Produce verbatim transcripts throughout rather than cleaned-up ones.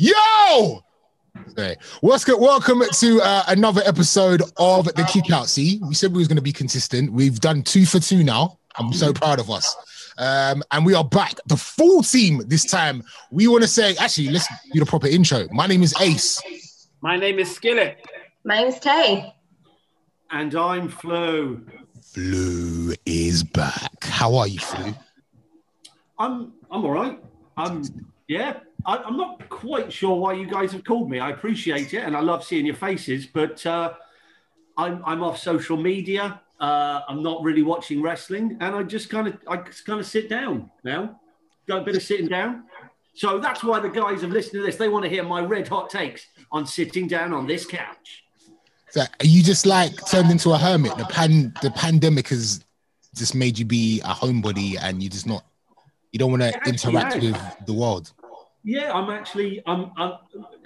Yo! Hey, what's good? Welcome to uh, another episode of The Kickout. See, we said we was going to be consistent. We've done two for two now. I'm so proud of us. Um, and we are back, the full team this time. We want to say, actually, let's do the proper intro. My name is Ace. My name is Skillet. My name is Tay. And I'm Flu. Flu is back. How are you, Flu? I'm I'm all right. I'm yeah. I, I'm not quite sure why you guys have called me. I appreciate it, and I love seeing your faces. But uh, I'm I'm off social media. Uh, I'm not really watching wrestling, and I just kind of I just kind of sit down now. Got a bit of sitting down. So that's why the guys have listened to this. They want to hear my red hot takes on sitting down on this couch. So are you just like turned into a hermit? The pan the pandemic has just made you be a homebody, and you just not you don't want to interact actually, yeah. with the world. Yeah, I'm actually I'm, I'm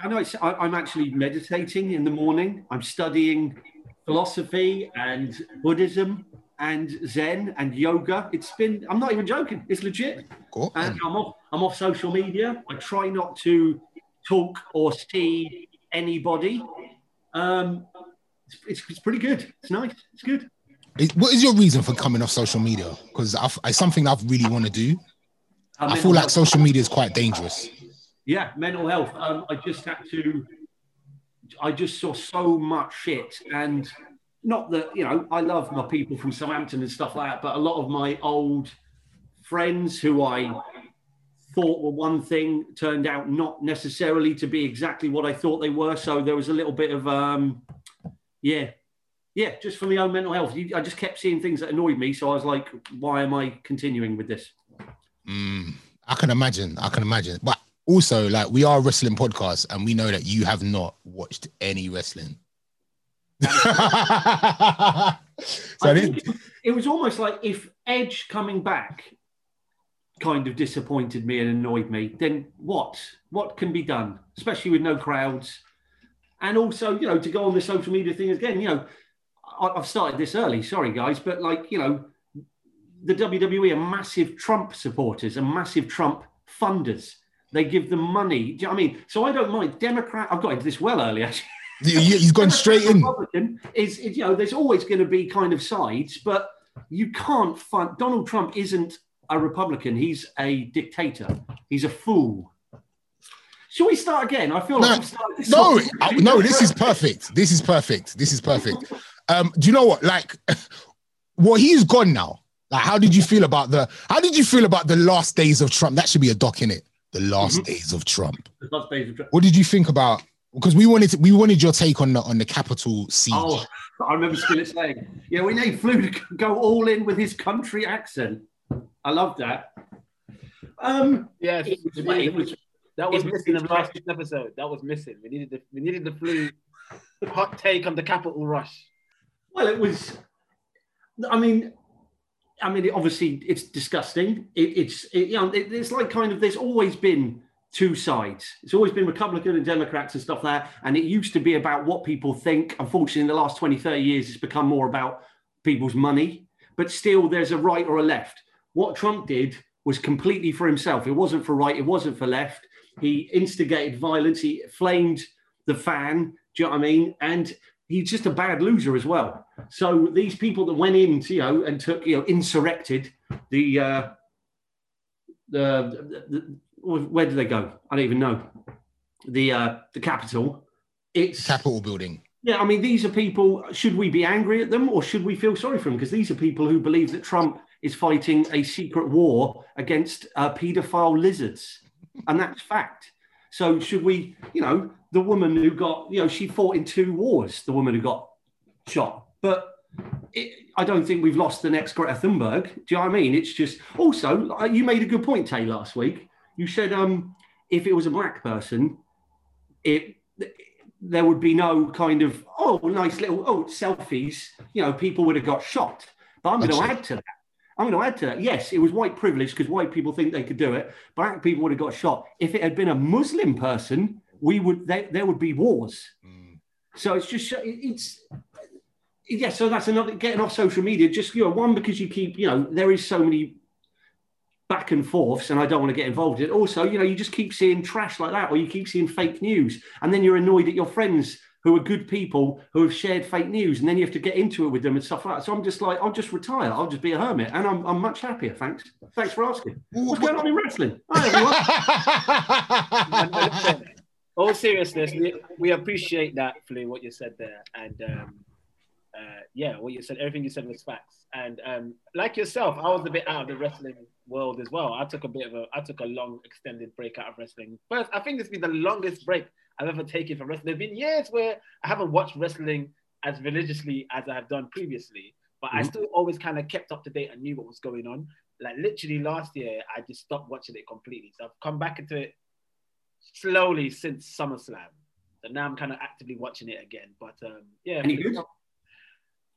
I know it's, I, I'm actually meditating in the morning. I'm studying philosophy and Buddhism and Zen and yoga. It's been I'm not even joking. It's legit. Cool. And I'm off I'm off social media. I try not to talk or see anybody. Um, it's, it's pretty good. It's nice. It's good. What is your reason for coming off social media? Because it's something I've really want to do. Uh, I feel like health. Social media is quite dangerous. Yeah, mental health. Um, I just had to. I just saw so much shit, and not that you know. I love my people from Southampton and stuff like that, but a lot of my old friends who I thought were one thing turned out not necessarily to be exactly what I thought they were. So there was a little bit of, um, yeah, yeah, just for my own mental health. I just kept seeing things that annoyed me. So I was like, why am I continuing with this? Mm, I can imagine. I can imagine. But also, like, we are a wrestling podcast and we know that you have not watched any wrestling. So did... it, was, it was almost like if Edge coming back kind of disappointed me and annoyed me, then what? What can be done? Especially with no crowds. And also, you know, to go on the social media thing again, you know, I've started this early, sorry guys, but like, you know, the W W E are massive Trump supporters and massive Trump funders. They give them money. Do you know what I mean? So I don't mind. Democrat, I've got into this well early, actually. You've gone straight in. Republican is, you know, there's always going to be kind of sides, but you can't fund, Donald Trump isn't a Republican, he's a dictator. He's a fool. Should we start again? I feel no, like I'm starting this No, I, no, this is perfect. This is perfect. This is perfect. Um, do you know what? Like, well, he's gone now. Like, how did you feel about the how did you feel about the last days of Trump? That should be a doc, innit? The last mm-hmm. days of Trump. The last days of Trump. What did you think about? Because we wanted to, we wanted your take on the on the Capitol siege. Oh, I remember Skillet saying, yeah, we need Flu to go all in with his country accent. I love that. Um, yeah, it was, it was, it was, that was missing in the last episode. That was missing. We needed the we needed the Flu hot take on the Capitol rush. Well, it was. I mean, I mean, it, obviously, it's disgusting. It, it's it, you know, it, it's like kind of. There's always been two sides. It's always been Republican and Democrats and stuff there. And it used to be about what people think. Unfortunately, in the last twenty, thirty years, it's become more about people's money. But still, there's a right or a left. What Trump did was completely for himself. It wasn't for right. It wasn't for left. He instigated violence. He flamed the fan. Do you know what I mean? And he's just a bad loser as well. So these people that went in, you know, and took, you know, insurrected the, uh, the, the, the where did they go? I don't even know. The, uh, the Capitol. It's Capitol building. Yeah, I mean, these are people, should we be angry at them or should we feel sorry for them? Because these are people who believe that Trump is fighting a secret war against uh, paedophile lizards. And that's fact. So should we, you know, the woman who got, you know, she fought in two wars, the woman who got shot. But it, I don't think we've lost the next Greta Thunberg. Do you know what I mean? It's just, also, you made a good point, Tay, last week. You said um, if it was a black person, it... it there would be no kind of, oh, nice little, oh, selfies. You know, people would have got shot. But I'm going to add to that. I'm going to add to that. Yes, it was white privilege because white people think they could do it. Black people would have got shot. If it had been a Muslim person, we would, they, there would be wars. Mm. So it's just, it's, yeah, so that's another, getting off social media, just, you know, one, because you keep, you know, there is so many back and forths, and I don't want to get involved in it. Also, you know, you just keep seeing trash like that, or you keep seeing fake news, and then you're annoyed at your friends who are good people who have shared fake news, and then you have to get into it with them and stuff like that. So I'm just like, I'll just retire. I'll just be a hermit, and I'm I'm much happier. Thanks. Thanks for asking. What's going on in wrestling? Hi, everyone. All seriousness, we, we appreciate that, Flu, what you said there. And um, uh, yeah, what you said, everything you said was facts. And um, like yourself, I was a bit out of the wrestling world as well. I took a bit of a, I took a long extended break out of wrestling. But I think this has been the longest break I've ever taken from wrestling. There have been years where I haven't watched wrestling as religiously as I've done previously, but mm-hmm. I still always kind of kept up to date and knew what was going on. Like literally last year, I just stopped watching it completely. So I've come back into it slowly since SummerSlam. So now I'm kind of actively watching it again. But um, yeah. Any good? Not,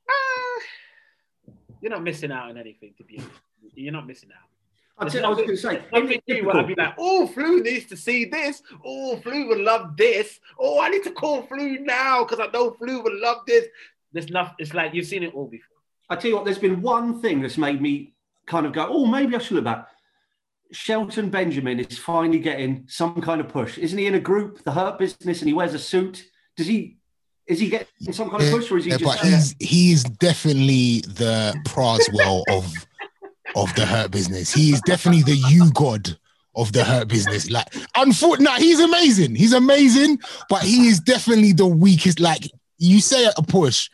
uh, you're not missing out on anything, to be honest. You're not missing out. I, tell, I was going to say, something new where I'd be like, oh, Flu needs to see this. Oh, Flu would love this. Oh, I need to call Flu now because I know Flu would love this. There's nothing, it's like you've seen it all before. I tell you what, there's been one thing that's made me kind of go, oh, maybe I should have that. Shelton Benjamin is finally getting some kind of push. Isn't he in a group, the Hurt Business, and he wears a suit? Does he, is he getting some kind of push, or is he yeah, just... But he's, he's definitely the Praswell of, of the Hurt Business. He is definitely the you-god of the Hurt Business. Like, unfortunately, nah, he's amazing. He's amazing, but he is definitely the weakest. Like, you say a push...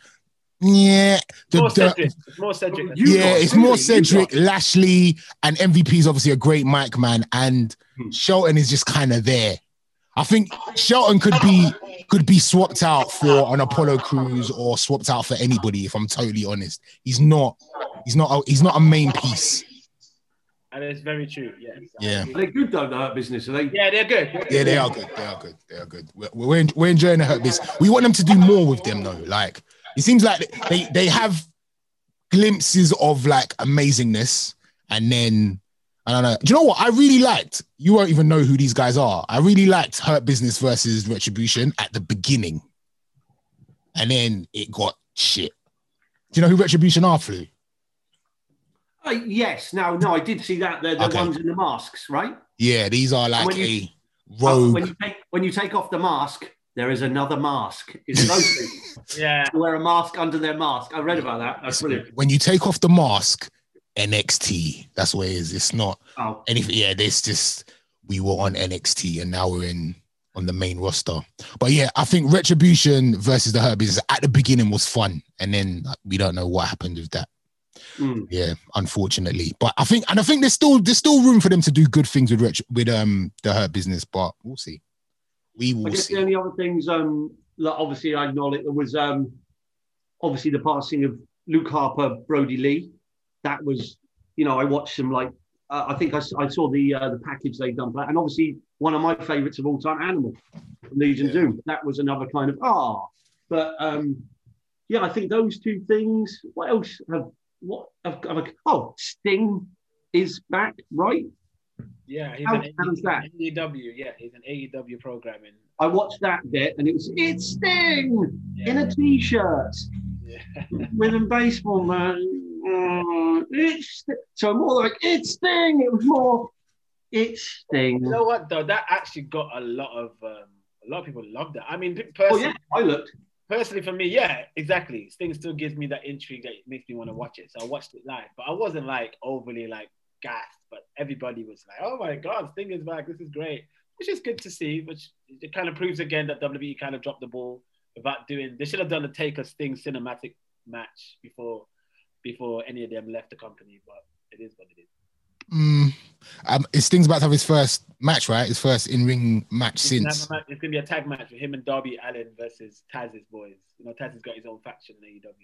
Yeah, the, more Cedric. The, more Cedric yeah, got, it's really, more Cedric, Lashley, and M V P is obviously a great mic man, and hmm. Shelton is just kind of there. I think Shelton could be could be swapped out for an Apollo Crews or swapped out for anybody. If I'm totally honest, he's not, he's not, a, he's not a main piece. And it's very true. Yes. Yeah. Are they good though, the Hurt Business? Are they? Yeah, they're good. They're yeah, good. they are good. They are good. They are good. We're, we're we're enjoying the Hurt Business. We want them to do more with them though, like. It seems like they, they have glimpses of like amazingness, and then I don't know. Do you know what I really liked? You won't even know who these guys are. I really liked Hurt Business versus Retribution at the beginning, and then it got shit. Do you know who Retribution are, Flu? Uh, yes. No, no, I did see that. They're the okay. ones in the masks, right? Yeah, these are like you, a rogue. Oh, when, you take, when you take off the mask, there is another mask. Is it those things? Yeah. To wear a mask under their mask. I read about that. That's brilliant. When you take off the mask, N X T. That's what it is. It's not oh. anything. Yeah, it's just we were on N X T and now we're in on the main roster. But yeah, I think Retribution versus the Hurt Business at the beginning was fun. And then we don't know what happened with that. Mm. Yeah, unfortunately. But I think, and I think there's still there's still room for them to do good things with Ret- with um the Hurt Business, but we'll see. We will I guess see. The only other things um, that obviously I acknowledge was um, obviously the passing of Luke Harper, Brody Lee. That was, you know, I watched some like, uh, I think I, I saw the uh, the package they'd done for that. And obviously one of my favourites of all time, Animal, from Legion yeah. Doom. That was another kind of, ah. But um, yeah, I think those two things, what else have, what, have, have I, oh, Sting is back, right? Yeah, he's How, an A E W. Yeah, he's an A E W programming. I watched that bit, and it was it's Sting yeah. in a t-shirt yeah. with a baseball man. Uh, it's so more like it's Sting. It was more it's Sting. You know what though? That actually got a lot of um, a lot of people loved it. I mean, personally, oh, yeah. I looked personally for me. Yeah, exactly. Sting still gives me that intrigue that makes me want to watch it. So I watched it live, but I wasn't like overly like. Gassed, but everybody was like, oh my God, Sting is back, this is great, which is good to see, which it kind of proves again that W W E kind of dropped the ball without doing, they should have done a Taker Sting cinematic match before before any of them left the company, but it is what it is. Mm, um, Sting's about to have his first match, right? His first in-ring match it's since. Match. It's going to be a tag match with him and Darby Allin versus Taz's boys. You know, Taz has got his own faction in A E W.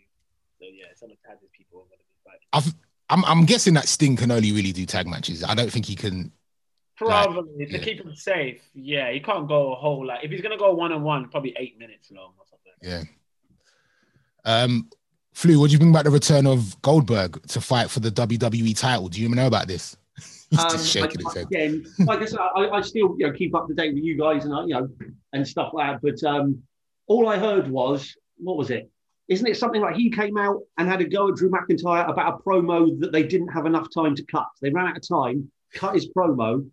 So yeah, some of Taz's people are going to be fighting. I've I'm, I'm guessing that Sting can only really do tag matches. I don't think he can... Probably, like, to yeah. keep him safe. Yeah, he can't go a whole lot. Like, if he's going to go one-on-one, probably eight minutes long or something. Yeah. Um, Flu, what do you think about the return of Goldberg to fight for the W W E title? Do you even know about this? He's um, just shaking his head. Again, like I said, I, I still you know, keep up to date with you guys and, you know, and stuff like that, but um, all I heard was, what was it? Isn't it something like he came out and had a go at Drew McIntyre about a promo that they didn't have enough time to cut? They ran out of time cut his promo,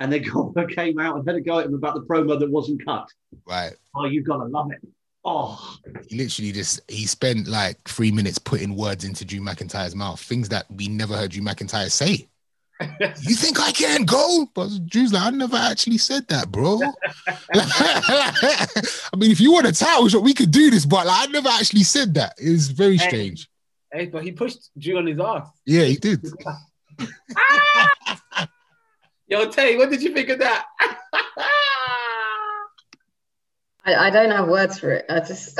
and then Goldberg came out and had a go at him about the promo that wasn't cut. Right. Oh, you've got to love it. Oh. He literally just, he spent like three minutes putting words into Drew McIntyre's mouth, things that we never heard Drew McIntyre say. You think I can go? But Drew's like, I never actually said that, bro. I mean, if you want a title shot, we could do this, but like, I never actually said that. It was very hey, strange. Hey, but he pushed Drew on his ass. Yeah, he did. Yo, Tay, what did you think of that? I, I don't have words for it. I just,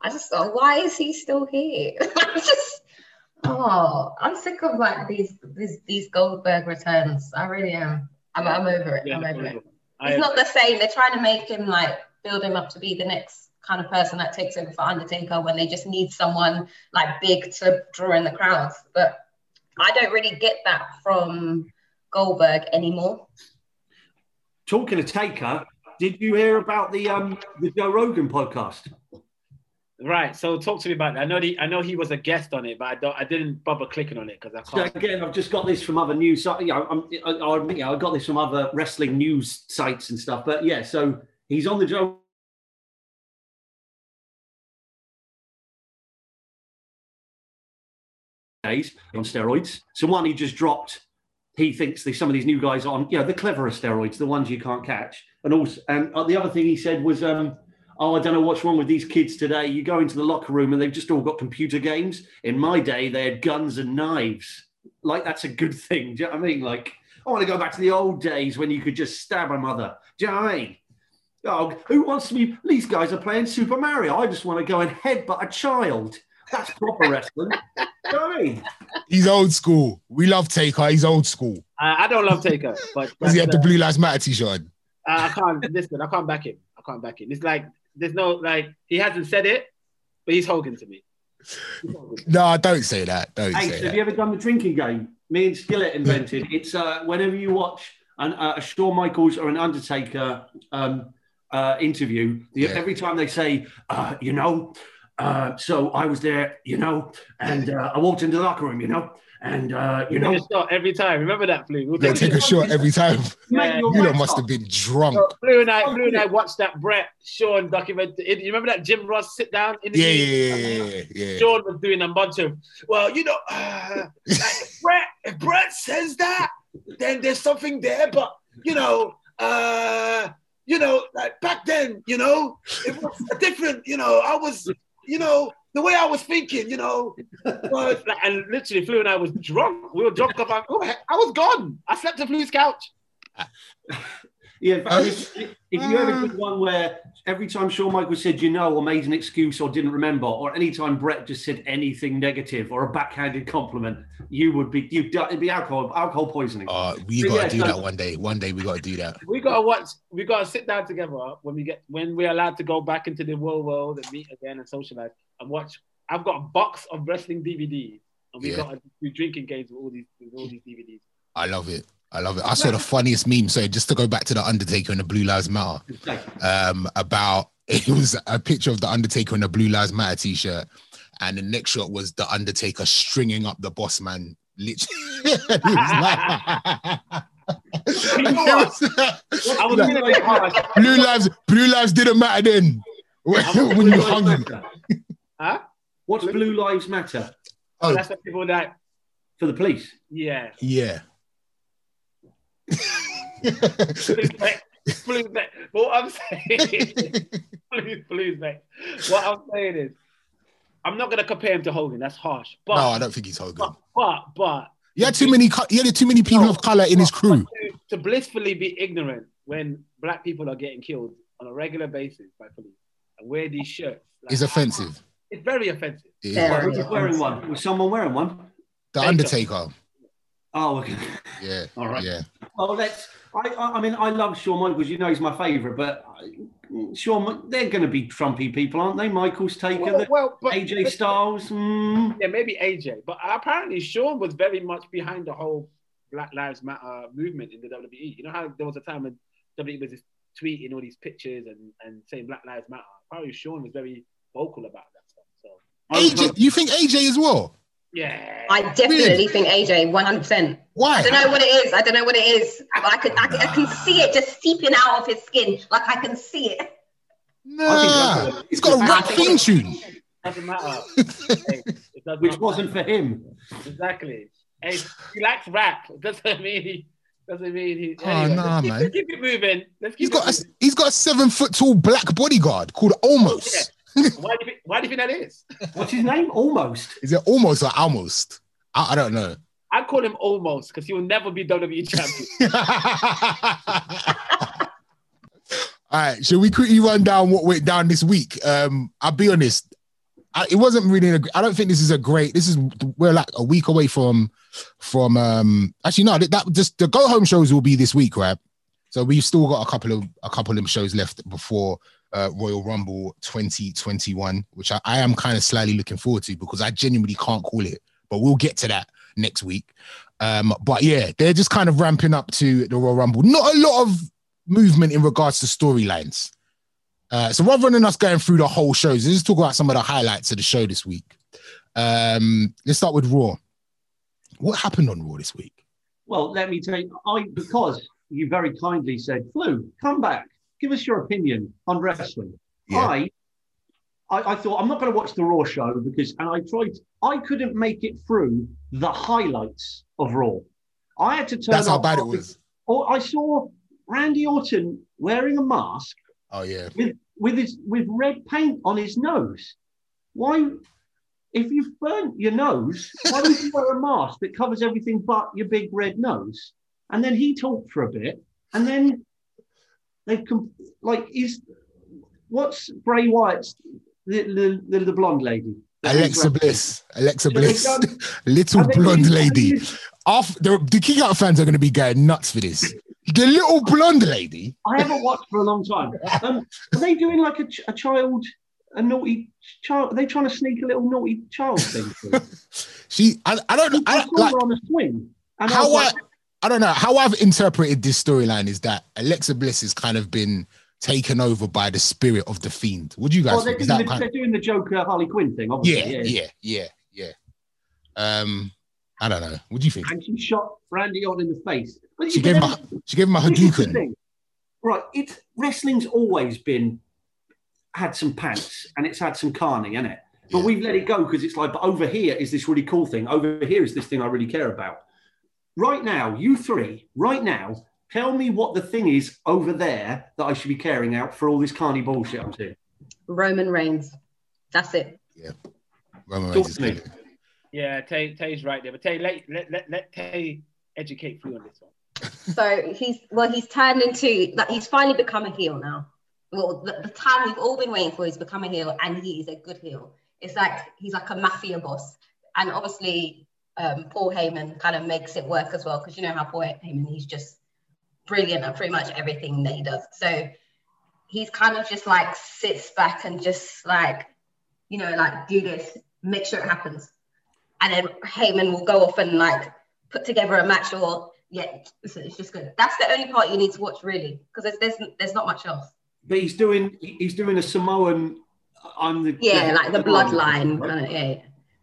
I just thought, why is he still here? I just, oh, I'm sick of like these these these Goldberg returns. I really am. I'm I'm over it. Yeah, I'm over it. He's I not agree. The same. They're trying to make him like build him up to be the next kind of person that takes over for Undertaker when they just need someone like big to draw in the crowds. But I don't really get that from Goldberg anymore. Talking of Taker, did you hear about the um the Joe Rogan podcast? Right, so talk to me about that. I know the, I know he was a guest on it, but I don't. I didn't bother clicking on it because I can't. Again, I've just got this from other news. You know, I'm, I, I admit, you know, I got this from other wrestling news sites and stuff. But yeah, so he's on the Joe. Days on steroids. So one he just dropped. He thinks that some of these new guys are on, you know, the cleverest steroids, the ones you can't catch. And also, and the other thing he said was, um. oh, I don't know what's wrong with these kids today. You go into the locker room and they've just all got computer games. In my day, they had guns and knives. Like, that's a good thing. Do you know what I mean? Like, I want to go back to the old days when you could just stab a mother. Do you know what I mean? Oh, who wants to be... These guys are playing Super Mario. I just want to go and headbutt a child. That's proper wrestling. Do you know what I mean? He's old school. We love Taker. He's old school. Uh, I don't love Taker. Because he had the Blue Lives Matter t-shirt. Uh, I can't... Listen, I can't back him. I can't back him. It's like... There's no, like, he hasn't said it, but he's Hogan to me. Hogan. No, don't say that. Don't Ace, say have that. You ever done the drinking game? Me and Skillet invented. It's uh, whenever you watch an, uh, a Shawn Michaels or an Undertaker um, uh, interview, the, yeah. every time they say, uh, you know, uh, so I was there, you know, and uh, I walked into the locker room, you know, and, uh, you know. Shot every time. Remember that, Flu? We'll yeah, take a shot every time. Yeah. You lot must have been drunk. So, Flu and I, Flu and I watched that Brett, Shawn documentary. You remember that Jim Ross sit down? In the yeah, yeah, yeah, yeah, yeah. Shawn was doing a bunch of, well, you know, uh, like if Brett, if Brett says that, then there's something there, but, you know, uh, you know, like back then, you know, it was a different, you know, I was, you know, the way I was thinking, you know, was like, and literally Flu and I was drunk. We were drunk. Up, I was gone. I slept on Flu's couch. Yeah, fact, if, if you ever did one where every time Shawn Michaels said, you know, or made an excuse or didn't remember, or any time Brett just said anything negative or a backhanded compliment, you would be, you'd it'd be alcohol, alcohol poisoning. Uh, we got to yeah, do so, that one day. One day we got to do that. We got to watch, we got to sit down together when we get, when we're allowed to go back into the real world and meet again and socialize. And watch, I've got a box of wrestling D V Ds, and we yeah. got to do drinking games with all these with all these D V Ds. I love it. I love it. I saw the funniest meme. So just to go back to the Undertaker and the Blue Lives Matter, um, about it was a picture of the Undertaker in a Blue Lives Matter t-shirt, and the next shot was the Undertaker stringing up the boss man. Literally, it was like. You know was, I was like, really harsh. Blue lives, blue lives didn't matter then. When you hung him. Huh? What's Blue, Blue Lives Matter? Oh, that's the people that for the police. Yeah. Yeah. Blue's back. But what I'm saying, blue's, blue's back. What I'm saying is, I'm not gonna compare him to Hogan. That's harsh. But no, I don't think he's Hogan. But but, but he had too many. He had too many people no, of color in but, his crew. To, to blissfully be ignorant when black people are getting killed on a regular basis by police and wear these shirts like, is offensive. It's very offensive. It yeah, who's wearing one? Was someone wearing one? The Undertaker. Oh, okay. Yeah. All right. Yeah. Well, let's. I. I mean, I love Shawn Michaels. You know, he's my favorite. But Shawn, they're going to be Trumpy people, aren't they? Michaels, Taker, well, well, but, A J but, Styles. Mm. Yeah, maybe A J. But apparently, Shawn was very much behind the whole Black Lives Matter movement in the W W E. You know how there was a time when W W E was just tweeting all these pictures and and saying Black Lives Matter. Apparently, Shawn was very vocal about that stuff. So, A J, you think A J as well? Yeah. I definitely really? think A J, one hundred percent. Why? I don't know what it is. I don't know what it is. I can, I can, nah. I can see it just seeping out of his skin. Like, I can see it. Nah. He's got a rap theme tune. It doesn't matter. It does Which wasn't matter. for him. Exactly. Hey, he likes rap. It doesn't mean he... Doesn't mean he... Oh, anyway, nah, man. Let's keep it moving. Let's keep he's, it got moving. A, he's got a seven-foot-tall black bodyguard called Almost. Yeah. Why do you think, why do you think that is? What's his name? Almost. Is it Almost or Almost? I, I don't know. I call him Almost because he will never be W W E champion. All right, shall we quickly run down what went down this week? Um, I'll be honest. I, it wasn't really... A, I don't think this is a great... This is... We're like a week away from... from um, actually, no, that just the go-home shows will be this week, right? So we've still got a couple of a couple of shows left before... Uh, Royal Rumble twenty twenty-one, which I, I am kind of slightly looking forward to because I genuinely can't call it, but we'll get to that next week. Um, but yeah, they're just kind of ramping up to the Royal Rumble. Not a lot of movement in regards to storylines. Uh, so rather than us going through the whole shows, let's just talk about some of the highlights of the show this week. Um, let's start with Raw. What happened on Raw this week? Well, let me tell you, I, because you very kindly said, Flu, come back. Give us your opinion on wrestling. Yeah. I, I I thought, I'm not going to watch the Raw show because, and I tried, I couldn't make it through the highlights of Raw. I had to turn That's how bad it was. Or I saw Randy Orton wearing a mask. Oh, yeah. With, with, his, with red paint on his nose. Why, if you've burnt your nose, why don't you wear a mask that covers everything but your big red nose? And then he talked for a bit, and then... They've comp- like is what's Bray Wyatt's the the, the blonde lady? Alexa Bliss, Alexa Bliss, little blonde lady. After the, the Kick Out fans are going to be going nuts for this. The little blonde lady. I haven't watched for a long time. Um, are they doing like a, ch- a child, a naughty child? Are they trying to sneak a little naughty child thing? she, I, I don't know. I, I saw like, her on a swing. And how I. Was like, I I don't know. How I've interpreted this storyline is that Alexa Bliss has kind of been taken over by the spirit of the Fiend. Would you guys well, think? Is that the, kind they're of... doing the Joker Harley Quinn thing, obviously. Yeah, yeah, yeah, yeah. yeah. Um, I don't know. What do you think? And she shot Randy Orton in the face. But she, gave him a, she gave him a Hadouken. Right. It, wrestling's always been, had some pants and it's had some carny, hasn't it? But yeah. we've let it go because it's like, but over here is this really cool thing. Over here is this thing I really care about. Right now, you three, right now, tell me what the thing is over there that I should be caring out for all this carny bullshit I'm doing. Roman Reigns. That's it. Yeah. Roman Reigns is good. Yeah, Tay, Tay's right there. But Tay, let, let, let, let Tay educate you on this one. So he's, well, he's turned into, like, he's finally become a heel now. Well, the, the time we've all been waiting for, he's become a heel, and he is a good heel. It's like, he's like a mafia boss. And obviously... Um, Paul Heyman kind of makes it work as well because you know how Paul Heyman, he's just brilliant at pretty much everything that he does. So he's kind of just like sits back and just like, you know, like do this, make sure it happens. And then Heyman will go off and like put together a match or, yeah, listen, it's just good. That's the only part you need to watch really because there's, there's there's not much else. But he's doing, he's doing a Samoan, I'm the... Yeah, yeah like the bloodline, kind of, yeah, yeah.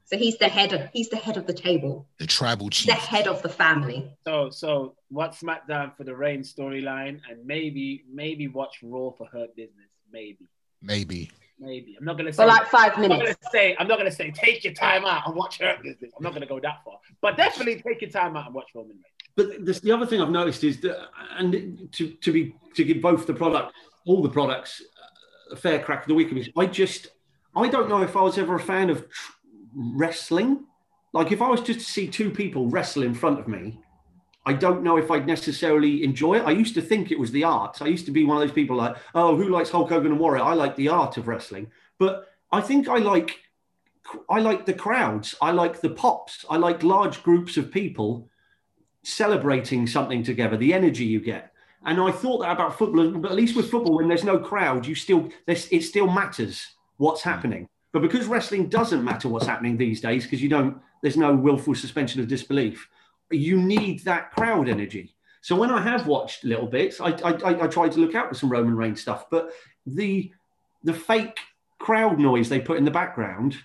So he's the head of he's the head of the table. The tribal chief. The head of the family. So so what's SmackDown for the Reigns storyline and maybe maybe watch Raw for Hurt Business. Maybe. Maybe. Maybe. I'm not gonna say for like five minutes. I'm not gonna say I'm not gonna say take your time out and watch Hurt Business. I'm not gonna go that far. But definitely take your time out and watch Roman Reigns. But this, the other thing I've noticed is that and to, to be to give both the product, all the products a fair crack of the week is I just I don't know if I was ever a fan of tr- wrestling. Like if I was just to see two people wrestle in front of me, I don't know if I'd necessarily enjoy it. I used to think it was the art. I used to be one of those people like, oh, who likes Hulk Hogan and Warrior? I like the art of wrestling. But I think I like, I like the crowds. I like the pops. I like large groups of people celebrating something together, the energy you get. And I thought that about football, but at least with football, when there's no crowd, you still, it still matters what's happening. But because wrestling doesn't matter what's happening these days, because you don't, there's no willful suspension of disbelief. You need that crowd energy. So when I have watched little bits, I I, I tried to look out for some Roman Reigns stuff, but the the fake crowd noise they put in the background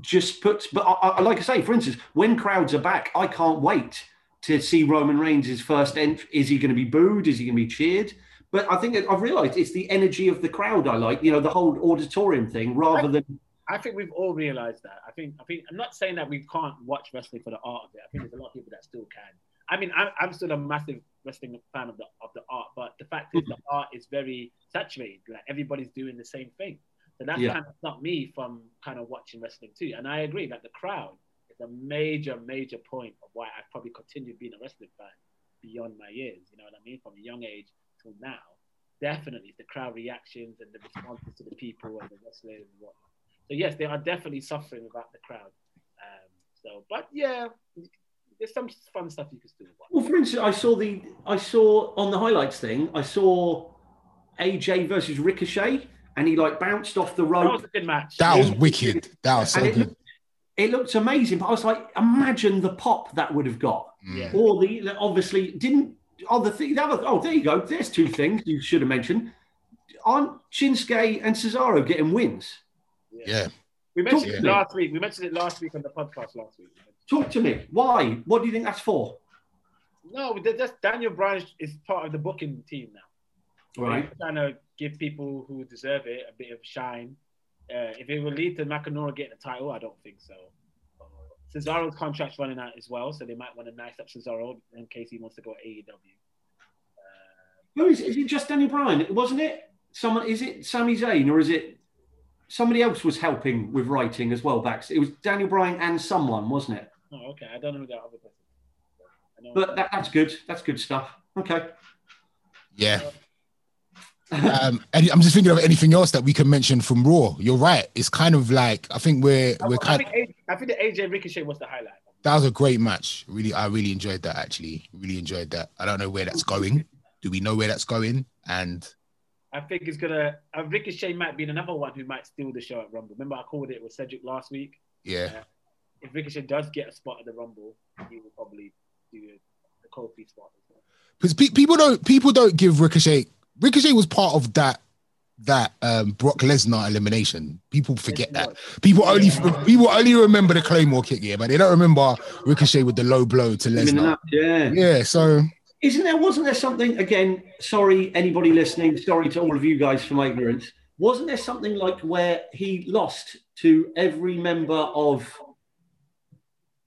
just puts, but I, I, like I say, for instance, when crowds are back, I can't wait to see Roman Reigns' first entry. Is he going to be booed? Is he going to be cheered? But I think I've realised it's the energy of the crowd I like, you know, the whole auditorium thing rather I, than... I think we've all realised that. I think, I think, I'm not saying that we can't watch wrestling for the art of it. I think there's a lot of people that still can. I mean, I'm, I'm still a massive wrestling fan of the of the art, but the fact is the art is very saturated. Like, everybody's doing the same thing. So that's yeah. kind of stopped me from kind of watching wrestling too. And I agree that the crowd is a major, major point of why I've probably continued being a wrestling fan beyond my years. You know what I mean? From a young age till now, definitely the crowd reactions and the responses to the people and the wrestlers and whatnot. So yes, they are definitely suffering without the crowd. Um, so, but yeah, there's some fun stuff you can still watch. Well, for instance, I saw the I saw on the highlights thing, I saw A J versus Ricochet. And he like bounced off the rope. That was a good match. That was wicked. That was so it good. Looked, it looked amazing, but I was like, imagine the pop that would have got. Yeah. Or the obviously didn't. Oh, the thing. The other, oh, there you go. There's two things you should have mentioned. Aren't Shinsuke and Cesaro getting wins? Yeah. yeah. We mentioned Talk it last me. week. We mentioned it last week on the podcast last week. Talk to me. Why? What do you think that's for? No, that's Daniel Bryan is part of the booking team now. Right. Trying to give people who deserve it a bit of shine. Uh, if it will lead to Nakamura getting a title, I don't think so. Cesaro's contract's running out as well, so they might want to nice up Cesaro in case he wants to go A E W. Uh, Who is it? Is it just Daniel Bryan? Wasn't it? Someone? Is it Sami Zayn or is it somebody else was helping with writing as well? Back it was Daniel Bryan and someone, wasn't it? Oh, okay. I don't know who that other person is. But that, that's good. That's good stuff. Okay. Yeah. Uh, um, and I'm just thinking of anything else that we can mention from Raw. You're right. It's kind of like I think we're we're I kind. Think of, I think the A J Ricochet was the highlight. That was a great match. Really, I really enjoyed that. Actually, really enjoyed that. I don't know where that's going. Do we know where that's going? And I think it's gonna. Uh, Ricochet might be another one who might steal the show at Rumble. Remember, I called it with Cedric last week. Yeah. Uh, if Ricochet does get a spot at the Rumble, he will probably do the Kofi spot. Because pe- people don't people don't give Ricochet. Ricochet was part of that that um, Brock Lesnar elimination. People forget that. People only people only remember the Claymore kick here, but they don't remember Ricochet with the low blow to Lesnar. Yeah, yeah. So isn't there? Wasn't there something again? Sorry, anybody listening. Sorry to all of you guys for my ignorance. Wasn't there something like where he lost to every member of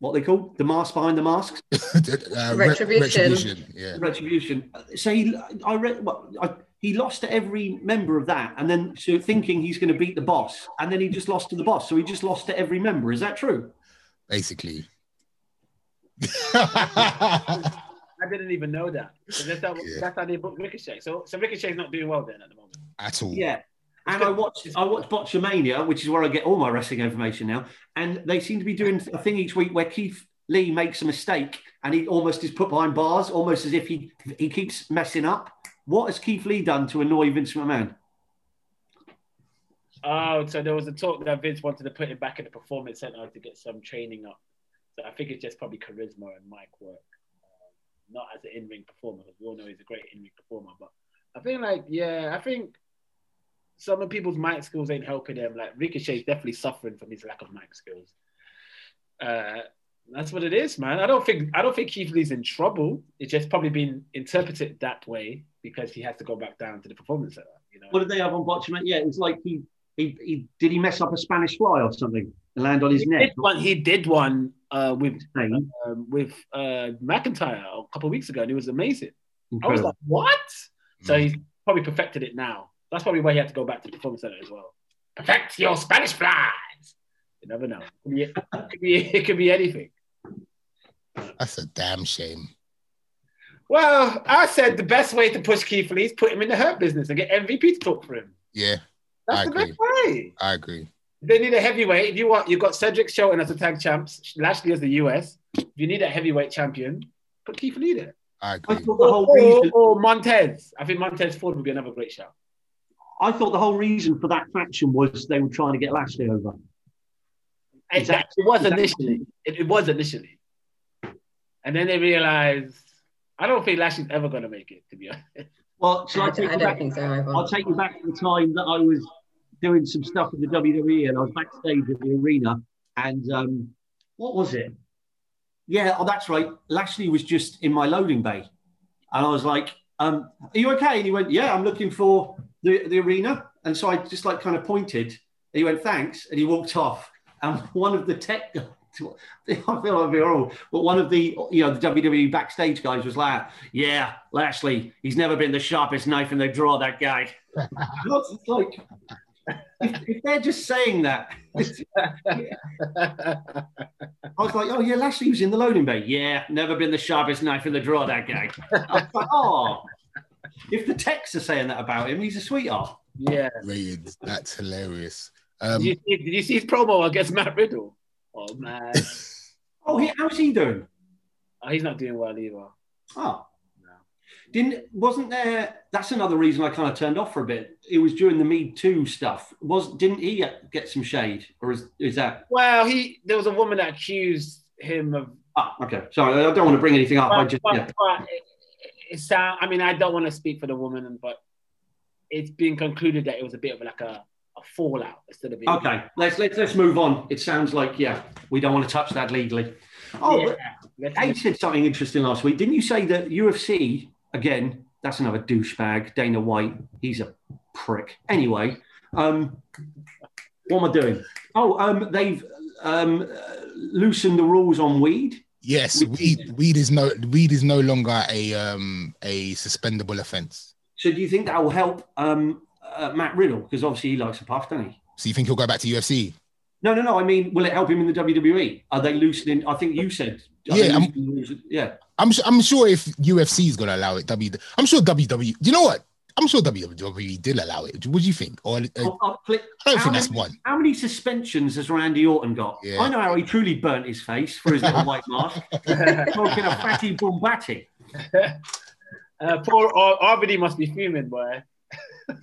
what they call the mask behind the masks? uh, Retribution. Retribution. Yeah. Retribution. So he, I read. Well, I, he lost to every member of that, and then so thinking he's going to beat the boss, and then he just lost to the boss. So he just lost to every member. Is that true? Basically. I didn't even know that. So that's, how, yeah. that's how they booked Ricochet. So so Ricochet's not doing well then at the moment. At all. Yeah. And I watched I watched Botchamania, which is where I get all my wrestling information now. And they seem to be doing a thing each week where Keith Lee makes a mistake and he almost is put behind bars, almost as if he he keeps messing up. What has Keith Lee done to annoy Vince McMahon? Oh, so there was a talk that Vince wanted to put him back at the Performance Center to get some training up. So I think it's just probably charisma and mic work, uh, not as an in-ring performer. We all know he's a great in-ring performer, but I think like yeah, I think. Some of people's mic skills ain't helping them. Like Ricochet's definitely suffering from his lack of mic skills. Uh, that's what it is, man. I don't think I don't think Keith Lee's in trouble. It's just probably been interpreted that way because he has to go back down to the Performance Center. You know? What did they have on Botchman? Yeah, it was like he, he he did he mess up a Spanish fly or something and land on his he neck. Did one, he did one uh, with um, with uh, McIntyre a couple of weeks ago, and it was amazing. Incredible. I was like, what? Mm. So he's probably perfected it now. That's probably why he had to go back to the Performance Center as well. Perfect your Spanish flies. You never know. It could be, it could be anything. That's a damn shame. Well, I said the best way to push Keith Lee is put him in the Hurt Business and get M V P to talk for him. Yeah. That's I the agree. best way. I agree. They need a heavyweight. If you want, you've got Cedric Shelton as the tag champs, Lashley as the U S. If you need a heavyweight champion, put Keith Lee there. I agree. I the whole or, reason- or Montez. I think Montez Ford would be another great shout. I thought the whole reason for that faction was they were trying to get Lashley over. Exactly. It was initially. It, it was initially. And then they realised, I don't think Lashley's ever going to make it, to be honest. Well, shall I, I take I you back? So, I'll take you back to the time that I was doing some stuff in the W W E and I was backstage at the arena And um, what was it? Yeah, oh, that's right. Lashley was just in my loading bay. And I was like, um, are you okay? And he went, yeah, I'm looking for the, the arena. And so I just like kind of pointed. And he went, thanks. And he walked off. And one of the tech guys, I feel like we're all, but one of the, you know, the W W E backstage guys was like, yeah, Lashley, he's never been the sharpest knife in the drawer, that guy. It's like, if, if they're just saying that. Yeah. I was like, oh, yeah, Lashley was in the loading bay. Yeah, never been the sharpest knife in the drawer, that guy. I was like, oh, if the texts are saying that about him, he's a sweetheart. Yeah. Brilliant. That's hilarious. Um, did, you see, did you see his promo against Matt Riddle? Oh, man. Oh, he, how's he doing? Oh, he's not doing well either. Oh. No. Didn't, wasn't there, that's another reason I kind of turned off for a bit. It was during the Me Too stuff. Was, didn't he get some shade? Or is, is that? Well, he, there was a woman that accused him of. Oh, okay. Sorry, I don't want to bring anything up. But, I just, but, yeah. but it, it sound, I mean, I don't want to speak for the woman, but it's been concluded that it was a bit of like a, a fallout instead of being okay. Like, let's let's let's move on. It sounds like yeah, we don't want to touch that legally. Oh, yeah. Ace said something interesting last week, didn't you? Say that U F C again. That's another douchebag, Dana White. He's a prick. Anyway, um, what am I doing? Oh, um, they've um, loosened the rules on weed. Yes, weed weed, weed is no weed is no longer a um, a suspendable offence. So do you think that will help? Um, Uh, Matt Riddle, because obviously he likes a puff, doesn't he? So you think he'll go back to U F C? No, no, no. I mean, will it help him in the W W E? Are they loosening? I think you said. Yeah, I'm, yeah. I'm, I'm sure if U F C is going to allow it, W. I'm sure W W E. You know what? I'm sure W W E did allow it. What do you think? Or uh, I'll, I'll click, I don't think many, that's one. How many suspensions has Randy Orton got? Yeah. I know how he truly burnt his face for his little white mask. Talking a fatty bombati. uh, poor Arbity must be fuming, boy.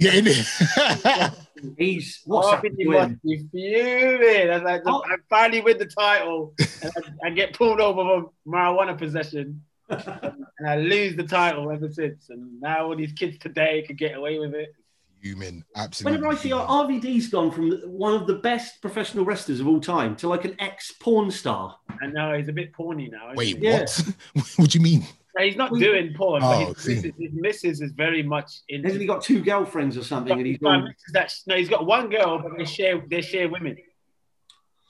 Yeah, isn't it? He's what's oh, he must be fuming. I like, oh. I finally win the title, and I, I get pulled over for marijuana possession, and I lose the title ever since. And now all these kids today can get away with it. Human, absolutely. Whenever I see our R V D's gone from one of the best professional wrestlers of all time to like an ex-porn star, and now he's a bit porny now. Wait, he? What? Yeah. What do you mean? He's not doing porn, oh, but his, his, his missus is very much in. Hasn't he got two girlfriends or something? He's and he's got, that, no, he's got one girl, but they share they share women.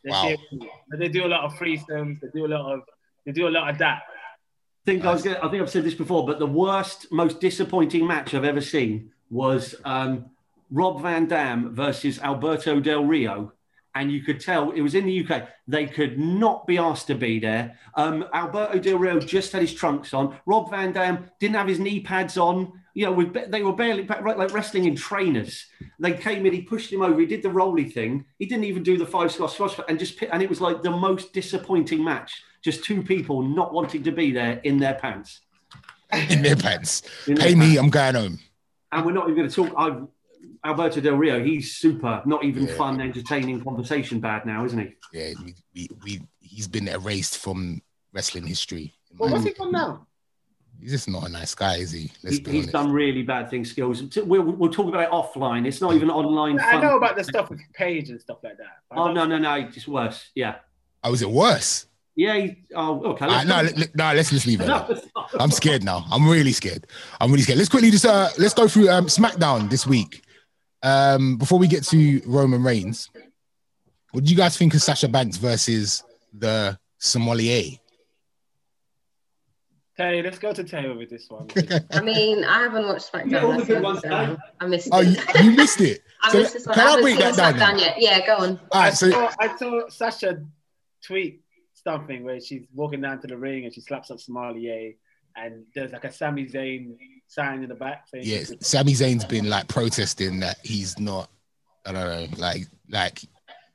They wow. share women. But they do a lot of threesomes. They do a lot of they do a lot of that. I think I was gonna, I think I've said this before, but the worst, most disappointing match I've ever seen was um, Rob Van Dam versus Alberto Del Rio. And you could tell it was in the U K. They could not be asked to be there. Um, Alberto Del Rio just had his trunks on. Rob Van Dam didn't have his knee pads on. You know, we, they were barely like wrestling in trainers. They came in, he pushed him over. He did the rolly thing. He didn't even do the five star swash. And just and it was like the most disappointing match. Just two people not wanting to be there in their pants. In their pants. In their Pay pants. me, I'm going home. And we're not even going to talk. I've, Alberto Del Rio, he's super, not even yeah. fun, entertaining conversation bad now, isn't he? Yeah, we, we, we, he's been erased from wrestling history. Well, what's he done now? He's just not a nice guy, is he? Let's he be he's honest. done really bad things, skills. We'll, we'll talk about it offline. It's not even online. I fun. know about the stuff with Paige and stuff like that. Oh, no, no, no, it's worse, yeah. Oh, is it worse? Yeah, he, oh, okay. Let's uh, no, let, no, let's just leave it. No, I'm scared now. I'm really scared. I'm really scared. Let's quickly just, uh, let's go through um, SmackDown this week. Um, before we get to Roman Reigns, what do you guys think of Sasha Banks versus the Sommelier? Tay, let's go to Tay with this one. I mean, I haven't watched SmackDown. Yeah, ones, so I missed it. Oh, you, you missed it? I so missed this one. Can I, I break that down, down yet? Yeah, go on. All right, I, so... saw, I saw Sasha tweet something where she's walking down to the ring and she slaps up Sommelier and there's like a Sami Zayn sign in the back saying, yes, Sami Zayn's been like protesting that he's not, I don't know, like, like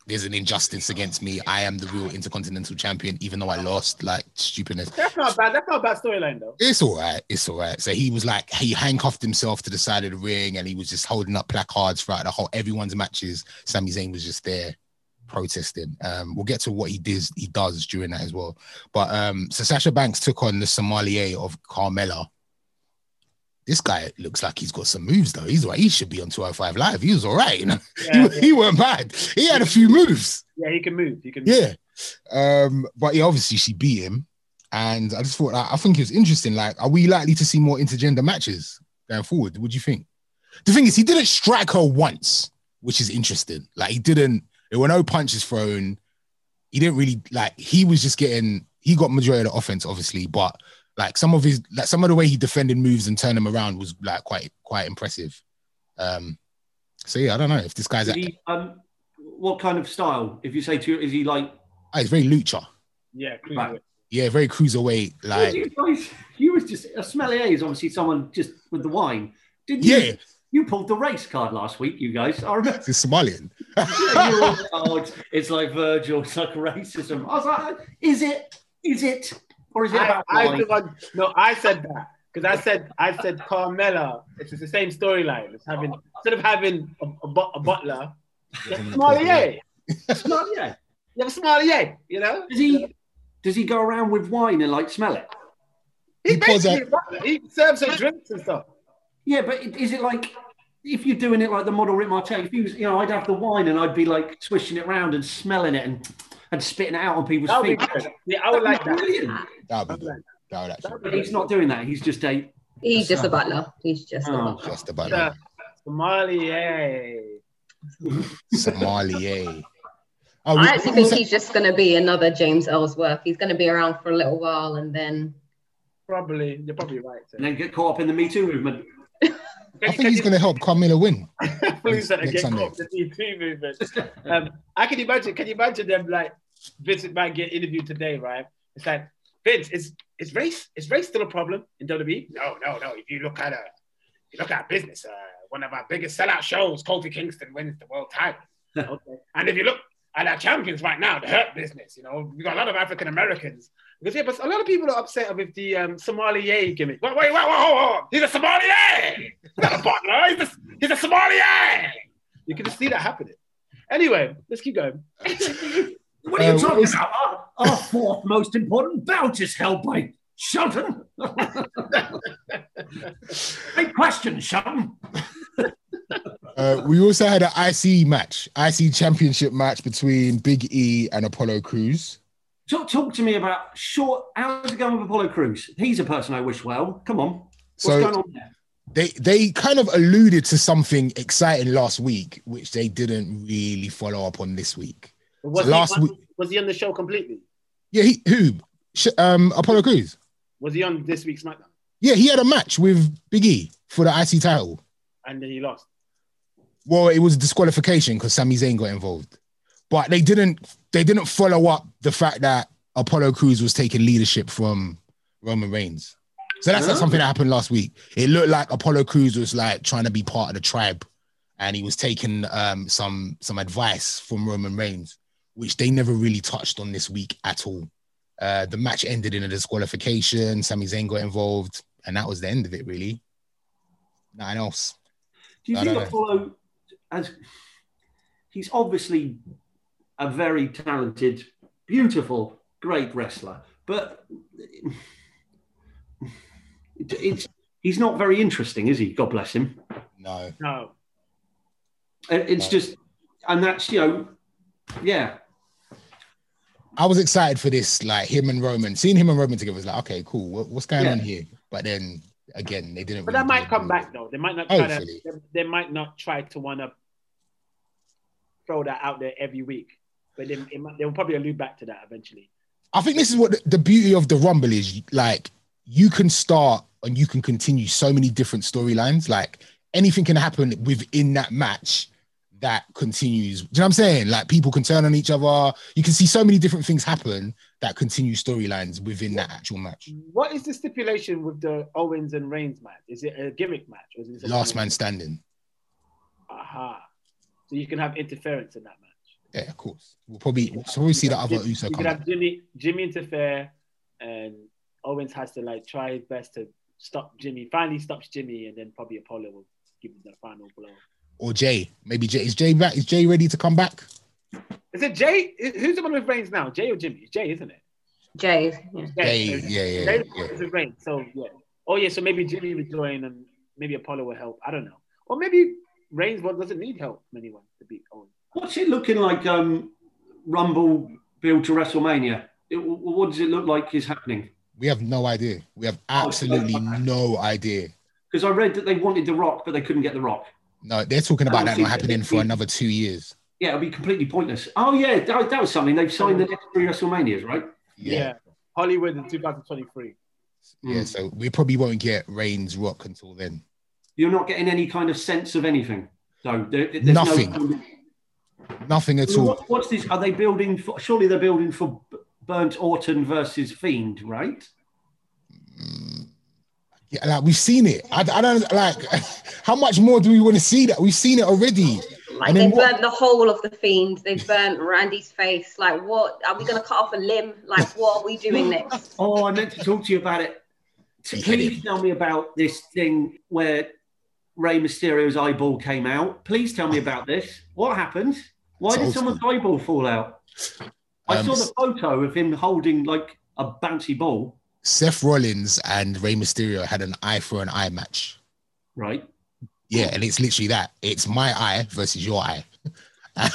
there's an injustice against me. I am the real Intercontinental Champion, even though I lost. Like, stupidness. That's not bad. That's not a bad storyline, though. It's all right. It's all right. So he was like, he handcuffed himself to the side of the ring and he was just holding up placards throughout the whole, everyone's matches. Sami Zayn was just there protesting. Um, we'll get to what he does, he does during that as well. But um, so Sasha Banks took on the Sommelier of Carmella. this guy looks like he's got some moves, though. He's right. He should be on two oh five Live. He was all right. You know? yeah, he, yeah. he weren't bad. He had a few moves. Yeah, he can move. He can move. Yeah. Um, but yeah, obviously she beat him. And I just thought, like, I think it was interesting. Like, are we likely to see more intergender matches going forward? What do you think? The thing is, he didn't strike her once, which is interesting. Like, he didn't, there were no punches thrown. He didn't really, like, he was just getting, he got majority of the offense, obviously, but like some of his, like some of the way he defended moves and turned them around was like quite, quite impressive. Um, so yeah, I don't know if this guy's. At, he, um, what kind of style? If you say to, is he like? Oh, he's very lucha. Yeah, cruiserweight. Yeah, very cruiserweight. Like you guys, you was just a sommelier is obviously someone just with the wine, didn't you? Yeah. You pulled the race card last week, you guys. I remember. It's Somalian. It's like Virgil, it's like racism. I was like, is it? Is it? Or is it about I, I like, No, I said that. Because I said, I said Carmella. It's just the same storyline. It's having, instead of having a, a, a butler, Sommelier. Sommelier. You have a Sommelier, you know? Does he, does he go around with wine and like smell it? He, he basically, a- he serves her drinks and stuff. Yeah, but is it like, if you're doing it like the model Rick Martel, if he was, you know, I'd have the wine and I'd be like swishing it around and smelling it and, and spitting it out on people's feet. Yeah, I would like that. That would be good. That would actually. But he's not doing that. He's just a. He's just a butler. He's just a butler. Just a butler. Sommelier. Sommelier. Oh, I actually think he's just going to be another James Ellsworth. He's going to be around for a little while and then. Probably, you're probably right. So. And then get caught up in the Me Too movement. I think he's going to help Carmella win. Please don't get Sunday. Caught up in the Me Too movement. Um, I can imagine. Can you imagine them like Vince might get interviewed today, right? It's like Vince, is is race is race still a problem in W W E? No, no, no. If you look at uh, if you look at business, uh, one of our biggest sellout shows, Kofi Kingston wins the world title. Okay. And if you look at our champions right now, the Hurt Business, you know, we got a lot of African Americans. Because yeah, but a lot of people are upset with the um, Sommelier gimmick. Wait, wait, wait, wait, wait, he's a Sommelier! He's not a butler, he's a, he's a Sommelier! You can just see that happening. Anyway, let's keep going. What are you um, talking was... about? Our, our fourth most important bout is held by Shelton. Great question, Shelton. Uh, we also had an I C match, I C championship match between Big E and Apollo Crews. Talk, talk to me about short. How's it going with Apollo Crews? He's a person I wish well. Come on. What's so going on there? They, they kind of alluded to something exciting last week, which they didn't really follow up on this week. Was, so he, last week, was he on the show completely? Yeah, he, who? Um, Apollo Crews. Was he on this week's SmackDown? Yeah, he had a match with Big E for the I C title. And then he lost. Well, it was a disqualification because Sami Zayn got involved. But they didn't they didn't follow up the fact that Apollo Crews was taking leadership from Roman Reigns. So that's oh. like something that happened last week. It looked like Apollo Crews was like trying to be part of the tribe and he was taking um, some some advice from Roman Reigns, which they never really touched on this week at all. Uh, the match ended in a disqualification. Sami Zayn got involved and that was the end of it, really. Nothing else. Do you I think Apollo, as he's obviously... a very talented, beautiful, great wrestler, but it's he's not very interesting, is he? God bless him. No, no. It's no. just, and that's you know, yeah. I was excited for this, like him and Roman. Seeing him and Roman together was like, okay, cool. What, what's going yeah. on here? But then again, they didn't. But really that might come back though. They might not. Try to, they, they might not try to want to throw that out there every week. But they, they'll probably allude back to that eventually. I think this is what the, the beauty of the Rumble is. Like, you can start and you can continue so many different storylines. Like, anything can happen within that match that continues. Do you know what I'm saying? Like, people can turn on each other. You can see so many different things happen that continue storylines within what, that actual match. What is the stipulation with the Owens and Reigns match? Is it a gimmick match? Or is it Last man standing. Aha. So you can have interference in that match. Yeah, of course. We'll probably, we'll probably see that other Uso come. You could have Jimmy, Jimmy interfere, and Owens has to like try his best to stop Jimmy. Finally, stops Jimmy, and then probably Apollo will give him the final blow. Or Jay, maybe Jay is Jay back? Is Jay ready to come back? Is it Jay? Who's the one with Reigns now? Jay or Jimmy? It's Jay, isn't it? Jay. Jay. Jay. Yeah, yeah. Jay yeah. Is Reigns. So yeah. Oh yeah. So maybe Jimmy would join and Maybe Apollo will help. I don't know. Or maybe Reigns doesn't need help from anyone to beat Owen. What's it looking like, um, Rumble build to WrestleMania? It, what does it look like is happening? We have no idea. We have absolutely oh, no idea. Because I read that they wanted The Rock, but they couldn't get The Rock. No, they're talking about that not happening for another two years. Yeah, it'll be completely pointless. Oh, yeah, that, that was something. They've signed the next three WrestleManias, right? Yeah. yeah. Hollywood in two thousand twenty-three. Yeah, mm. so we probably won't get Reigns Rock until then. You're not getting any kind of sense of anything? So there, there's Nothing. No... Nothing at all. What, what's this? Are they building for... Surely they're building for Burnt Orton versus Fiend, right? Mm. Yeah, like we've seen it. I, I don't like. How much more do we want to see that? We've seen it already. Like they've what? burnt the whole of the Fiend. They've burnt Randy's face. Like, what are we going to cut off a limb? Like, what are we doing next? Oh, I meant to talk to you about it. Please tell me about this thing where Rey Mysterio's eyeball came out. Please tell me about this. What happened? Why it's did someone's school. eyeball fall out? I um, saw the photo of him holding like a bouncy ball. Seth Rollins and Rey Mysterio had an eye for an eye match. Right. Yeah, and it's literally that. It's my eye versus your eye.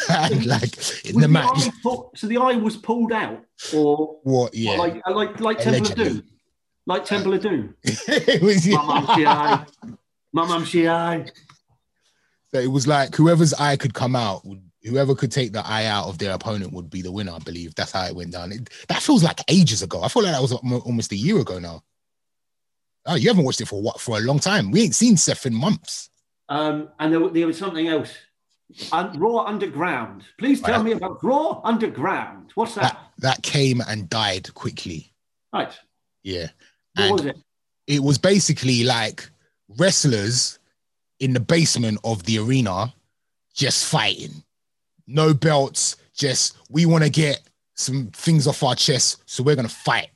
And like in was the match. The pull, so the eye was pulled out or what? Yeah. Or like, like, like Temple of Doom. Like Temple of Doom. It was, yeah. My mum's eye. My mum's eye. So it was like whoever's eye could come out, whoever could take the eye out of their opponent would be the winner, I believe. That's how it went down. It, that feels like ages ago. I feel like that was almost a year ago now. Oh, you haven't watched it for what? For a long time. We ain't seen Seth in months. Um, and there, there was something else. Um, Raw Underground. Please tell right. me about Raw Underground. What's that? that? That came and died quickly. Right. Yeah. What and was it? It was basically like wrestlers in the basement of the arena just fighting. No belts, just we want to get some things off our chest, so we're going to fight.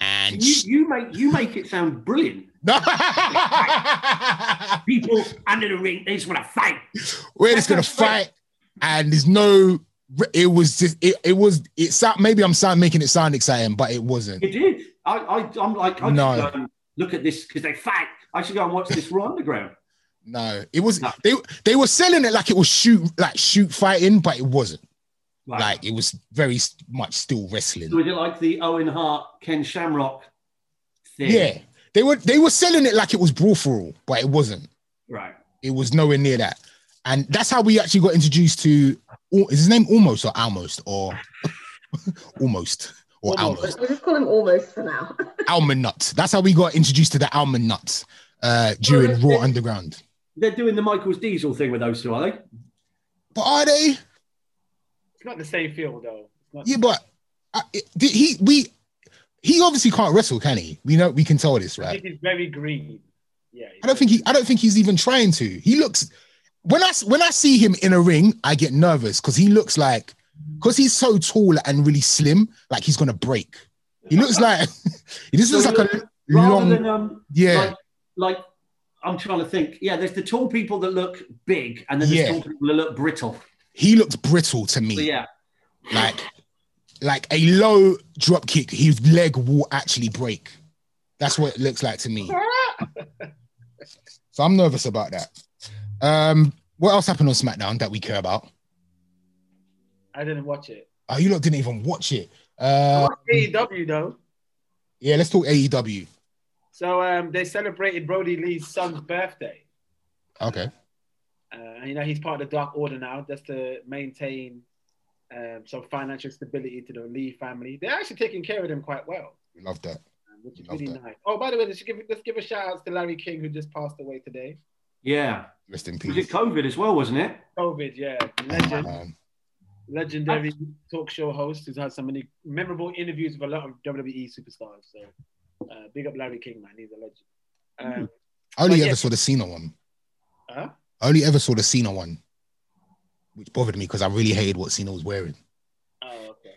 And you, you make you make it sound brilliant. People under the ring, they just want to fight. We're just going to fight, and there's no. It was just it. It was it. Sound, maybe I'm sound making it sound exciting, but it wasn't. It did. I, I I'm like I no. should go and look at this because they fight. I should go and watch this Raw Underground. No, it was no. they they were selling it like it was shoot like shoot fighting, but it wasn't. Right. Like it was very much still wrestling. So was it like the Owen Hart, Ken Shamrock thing? Yeah, they were they were selling it like it was brawl for all, but it wasn't. Right. It was nowhere near that, and that's how we actually got introduced to. Is his name Almost or Almost or Almost or Almost? Almost. We'll just call him Almost for now. Almond Nuts. That's how we got introduced to the Almond Nuts uh, during well, Raw they're, Underground. They're doing the Michaels Diesel thing with those two, are they? But are they? It's not the same field, though. Yeah, but uh, it, did he we he obviously can't wrestle, can he? We know we can tell this, right? I think he's very green. Yeah. I don't think he. I don't think he's even trying to. He looks when I when I see him in a ring, I get nervous because he looks like because he's so tall and really slim, like he's gonna break. He looks like he just looks so like a long. Than, um, yeah. Like, like I'm trying to think. Yeah, there's the tall people that look big, and then there's yeah. tall people that look brittle. He looked brittle to me. Yeah. Like, like a low drop kick, his leg will actually break. That's what it looks like to me. So I'm nervous about that. Um, what else happened on SmackDown that we care about? I didn't watch it. Oh, you lot didn't even watch it. Uh, I watched A E W though. Yeah, let's talk A E W. So um, they celebrated Brody Lee's son's birthday. Okay. Uh, you know, he's part of the Dark Order now, just to maintain um, some financial stability to the Lee family. They're actually taking care of them quite well. We love that. Um, which is Love really that. nice. Oh, by the way, let's give, let's give a shout out to Larry King, who just passed away today. Yeah. Rest in peace. Was it COVID as well, wasn't it? COVID, yeah. Legend. Um, Legendary I... talk show host who's had so many memorable interviews with a lot of W W E superstars. So uh, big up Larry King, man. He's a legend. Um, mm. I only ever yeah. saw the Cena one. Huh? I only ever saw the Cena one, which bothered me because I really hated what Cena was wearing. Oh, okay.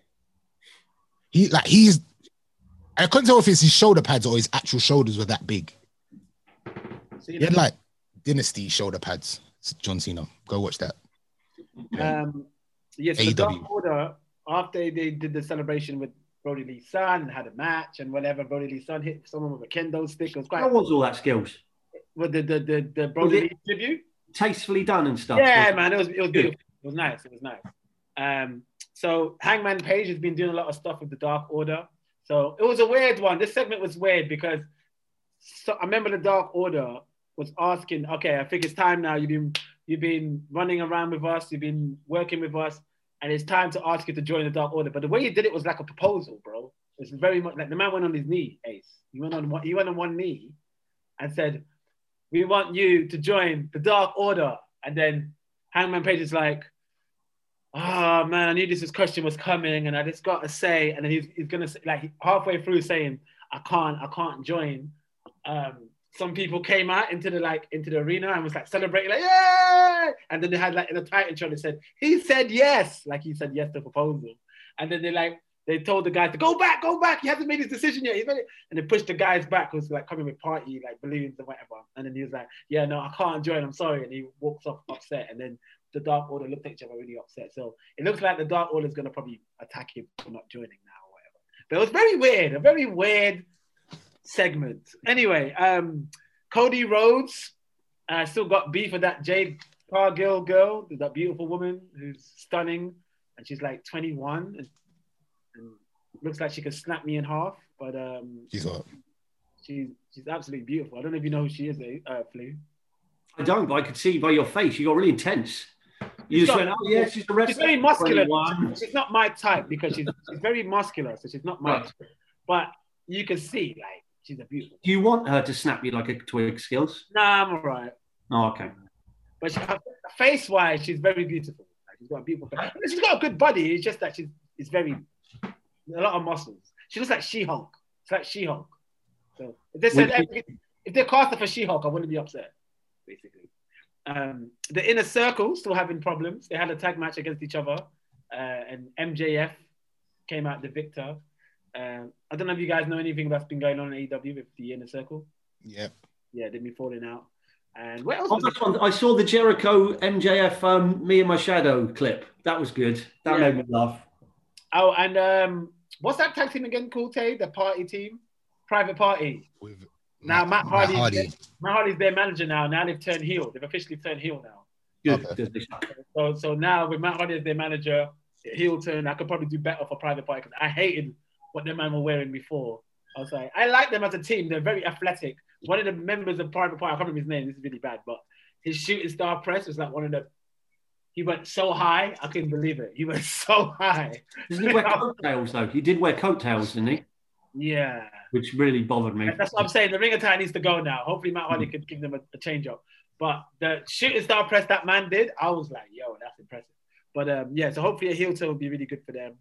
He like he's I couldn't tell if it's his shoulder pads or his actual shoulders were that big. Cena. He had like Dynasty shoulder pads. It's John Cena. Go watch that. Um yes, yeah, so Dark Order, after they did the celebration with Brody Lee's son and had a match and whatever, Brody Lee's son hit someone with a kendo stick. It was quite How was all that skills? with the the the, the Brody Lee tribute. Tastefully done and stuff. Yeah, was man, it was it was beautiful. It was nice. It was nice. Um, so Hangman Page has been doing a lot of stuff with the Dark Order. So it was a weird one. This segment was weird because so I remember the Dark Order was asking, okay, I think it's time now. You've been you've been running around with us. You've been working with us, and it's time to ask you to join the Dark Order. But the way he did it was like a proposal, bro. It's very much like the man went on his knee, Ace. He went on one, he went on one knee, and said, "We want you to join the Dark Order." And then Hangman Page is like, "Oh man, I knew this question was coming, and I just got to say." And then he's he's gonna say, like halfway through saying, "I can't, I can't join." Um, some people came out into the like into the arena and was like celebrating, like yeah. And then they had like in a Titan show, they said, "He said yes," like he said yes to the proposal. And then they like they told the guys to go back, go back. He hasn't made his decision yet. He's made it. And they pushed the guys back, who's like coming with party like balloons and whatever. And then he was like, "Yeah, no, I can't join. I'm sorry." And he walks off upset. And then the Dark Order looked at each other really upset. So it looks like the Dark Order is going to probably attack him for not joining now or whatever. But it was very weird, a very weird segment. Anyway, um, Cody Rhodes, I uh, still got beef with that Jade Cargill girl, that beautiful woman who's stunning. And she's like twenty-one and, and looks like she could snap me in half. But um, she's hot. She's, she's absolutely beautiful. I don't know if you know who she is, uh, Flu. I don't, but I could see by your face. You got really intense. You she's just got, went, oh yeah, she's the wrestler. She's very muscular. twenty-one She's not my type because she's, she's very muscular, so she's not my right. type. But you can see, like, she's a beautiful. Do you want her to snap you like a twig, Skills? Nah, I'm all right. Oh, okay. But she, face-wise, she's very beautiful. Like, she's got a beautiful face. She's got a good body. It's just that she's it's very, a lot of muscles. She looks like She-Hulk. It's like She-Hulk. So if they said everything, if they cast her for She-Hulk, I wouldn't be upset. Basically, um, the Inner Circle still having problems. They had a tag match against each other, uh, and M J F came out the victor. Um, I don't know if you guys know anything that's been going on in A E W with the Inner Circle. Yeah, yeah, they've been falling out. And what else? Oh, that's one. I saw the Jericho M J F um, "Me and My Shadow" clip. That was good. That yeah. made me laugh. Oh, and um, what's that tag team again called, Tay? The Party Team, Private Party. With- Now Matt, Matt Hardy's Hardy. Their, Matt Hardy's their manager now. Now they've turned heel. They've officially turned heel now. Good. Okay. So so now with Matt Hardy as their manager, heel turn. I could probably do better for Private Party because I hated what their man were wearing before. I was like, I like them as a team. They're very athletic. One of the members of Private Party, I can't remember his name. This is really bad, but his shooting star press was like one of the. He went so high, I couldn't believe it. He went so high. Did he wear coattails though? He did wear coattails, didn't he? Yeah. Which really bothered me. That's what I'm saying. The ring attire needs to go now. Hopefully Matt Hardy mm. could give them a, a change up. But the shooting star press that man did, I was like, yo, that's impressive. But um, yeah, so hopefully a heel turn will be really good for them.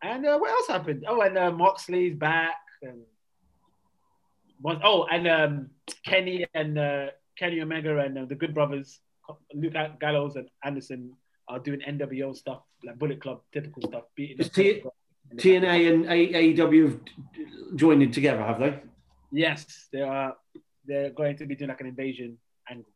And uh, what else happened? Oh, and uh, Moxley's back. And oh, and um, Kenny and uh, Kenny Omega and uh, the Good Brothers, Luke Gallows and Anderson are doing N W O stuff, like Bullet Club, typical stuff. Beating T N A and A E W have joined in together, have they? Yes, they are. They're going to be doing like an invasion angle.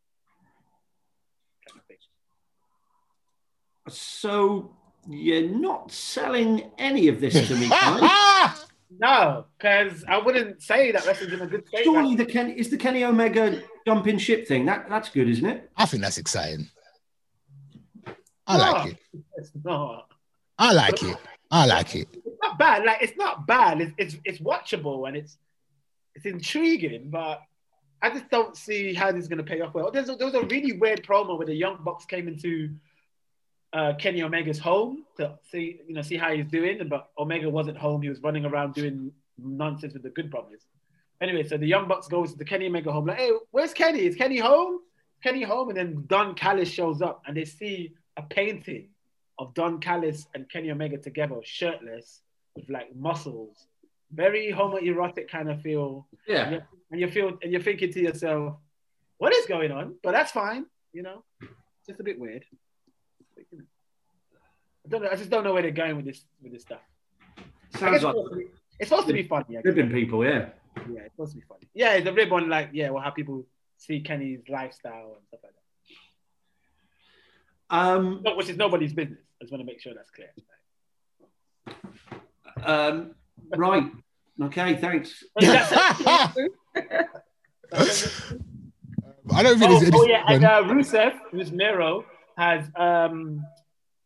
So you're not selling any of this to me, right? No, because I wouldn't say that wrestling's in a good state. Surely the Ken is the Kenny Omega jumping ship thing. That that's good, isn't it? I think that's exciting. I no, like it. It's not. I like it. I like it. It's not bad. Like it's not bad. It's it's, it's watchable and it's it's intriguing. But I just don't see how this is going to pay off well. There's a, there was a really weird promo where the Young Bucks came into uh, Kenny Omega's home to see you know see how he's doing. But Omega wasn't home. He was running around doing nonsense with the Good Brothers. Anyway, so the Young Bucks goes to the Kenny Omega home. Like, hey, where's Kenny? Is Kenny home? Kenny home? And then Don Callis shows up and they see a painting of Don Callis and Kenny Omega together, shirtless, with like muscles, very homoerotic kind of feel. Yeah. And, and you feel, and you're thinking to yourself, what is going on? But that's fine, you know. It's just a bit weird. But, you know, I don't know. I just don't know where they're going with this with this stuff. Sounds like it's supposed, be, it's supposed to be funny. Ribbon people, yeah. Yeah, it's supposed to be funny. Yeah, the ribbon, like yeah, well, how people see Kenny's lifestyle and stuff like that. Um, no, which is nobody's business. I just want to make sure that's clear. Um, right. Okay, thanks. I don't think. Oh, there's any oh yeah, and uh, Rusev, who's Miro, has um,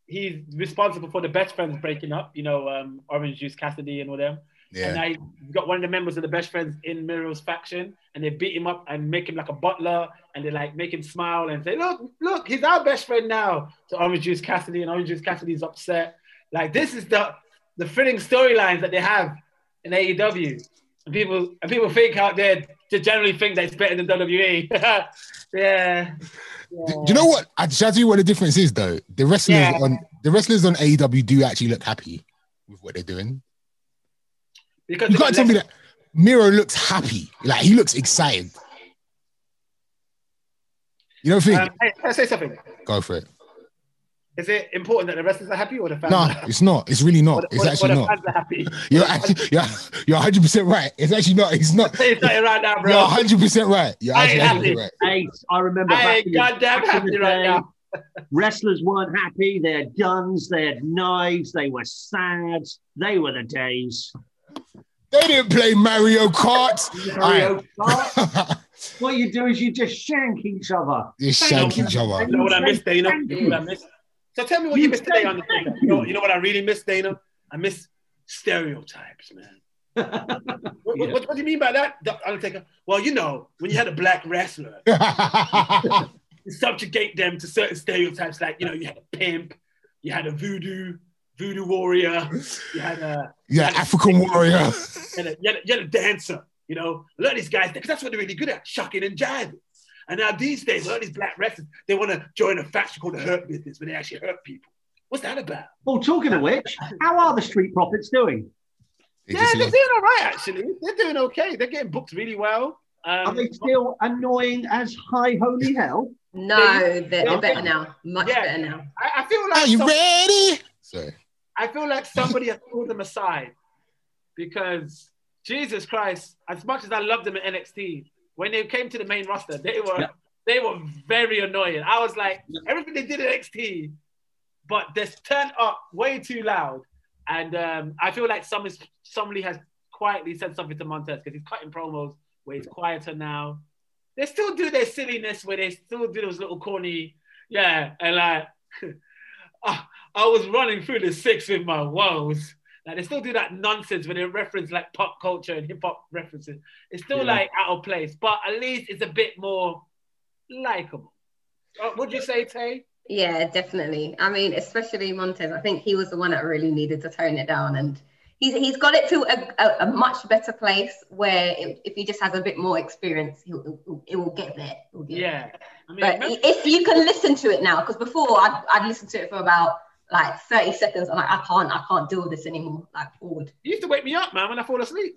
he's responsible for the Best Friends breaking up. You know, um, Orange Juice Cassidy and all them. Yeah. And now he's got one of the members of the Best Friends in Miro's faction, and they beat him up and make him like a butler, and they like make him smile and say, "Look, look, he's our best friend now." So Orange Juice Cassidy, and Orange Juice Cassidy's upset. Like this is the the thrilling storylines that they have in A E W. And people and people think out there to generally think that it's better than W W E. yeah. yeah. Do you know what? I shall tell you what the difference is though. The wrestlers yeah. on the wrestlers on A E W do actually look happy with what they're doing. Because you can't tell me that Miro looks happy. Like he looks excited. You don't think? Um, hey, can I say something? Go for it. Is it important that the wrestlers are happy or the fans? No, nah, it's not. It's really not. Or, it's or, actually or the not. Fans are happy. You're actually, you're, you're one hundred percent right. It's actually not. It's not. It's not right now, bro. You're one hundred percent right. You're I actually one hundred percent right. Ace, I remember. I ain't goddamn happy right now. Wrestlers weren't happy. They had guns. They had knives. They were sad. They were the days. They didn't play Mario Kart. Mario Kart. What you do is you just shank each other. You shank each other. You know what I missed, Dana? You know what I missed? So tell me what you, you missed today on the thing. You know, you know what I really missed, Dana? I miss stereotypes, man. what, yeah. what, what do you mean by that? Undertaker. Well, you know, when you had a black wrestler, you subjugate them to certain stereotypes. Like, you know, you had a pimp, you had a voodoo, voodoo warrior, you had a... Yeah, you had African a, warrior. And a, you, had a, you had a dancer, you know. A lot of these guys, because that's what they're really good at, shocking and jiving. And now these days, all these black wrestlers, they want to join a faction called the Hurt Business, where they actually hurt people. What's that about? Well, talking of which, how are the Street Profits doing? It yeah, they're love- doing all right, actually. They're doing okay. They're getting booked really well. Um, are they still annoying as high holy hell? No, they're, they're, they're better now. Much yeah, better now. I, I feel like are you some- ready? Sorry. I feel like somebody has pulled them aside because, Jesus Christ, as much as I love them at N X T, when they came to the main roster, they were yeah. they were very annoying. I was like, everything they did at N X T, but they're turned up way too loud. And um, I feel like some is, somebody has quietly said something to Montez because he's cutting promos where he's quieter now. They still do their silliness where they still do those little corny, yeah. And like, I, I was running through the six with my woes. Like they still do that nonsense when they reference like pop culture and hip hop references. It's still yeah. like out of place, but at least it's a bit more likable. Uh, would you say, Tay? Yeah, definitely. I mean, especially Montez. I think he was the one that really needed to tone it down, and he's he's got it to a, a, a much better place where it, if he just has a bit more experience, he it will get there. He'll get yeah, there. I mean, but remember- if you can listen to it now, because before I'd I'd listen to it for about. Like thirty seconds, I'm like, I can't, I can't deal with this anymore. Like forward. You used to wake me up, man, when I fall asleep.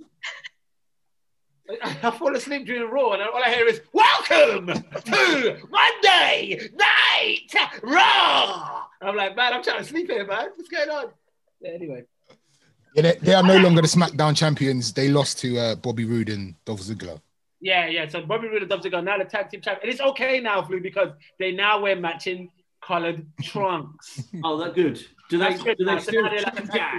I, I fall asleep during Raw, and all I hear is, "Welcome to Monday Night Raw." And I'm like, man, I'm trying to sleep here, man. What's going on? Yeah, anyway. Yeah, they, they are no longer the SmackDown champions. They lost to uh, Bobby Roode and Dolph Ziggler. Yeah, yeah. So Bobby Roode and Dolph Ziggler now the tag team champions, and it's okay now, Flu, because they now wear matching coloured trunks. Oh, that's good. Do they? Good, do they still? Like yeah.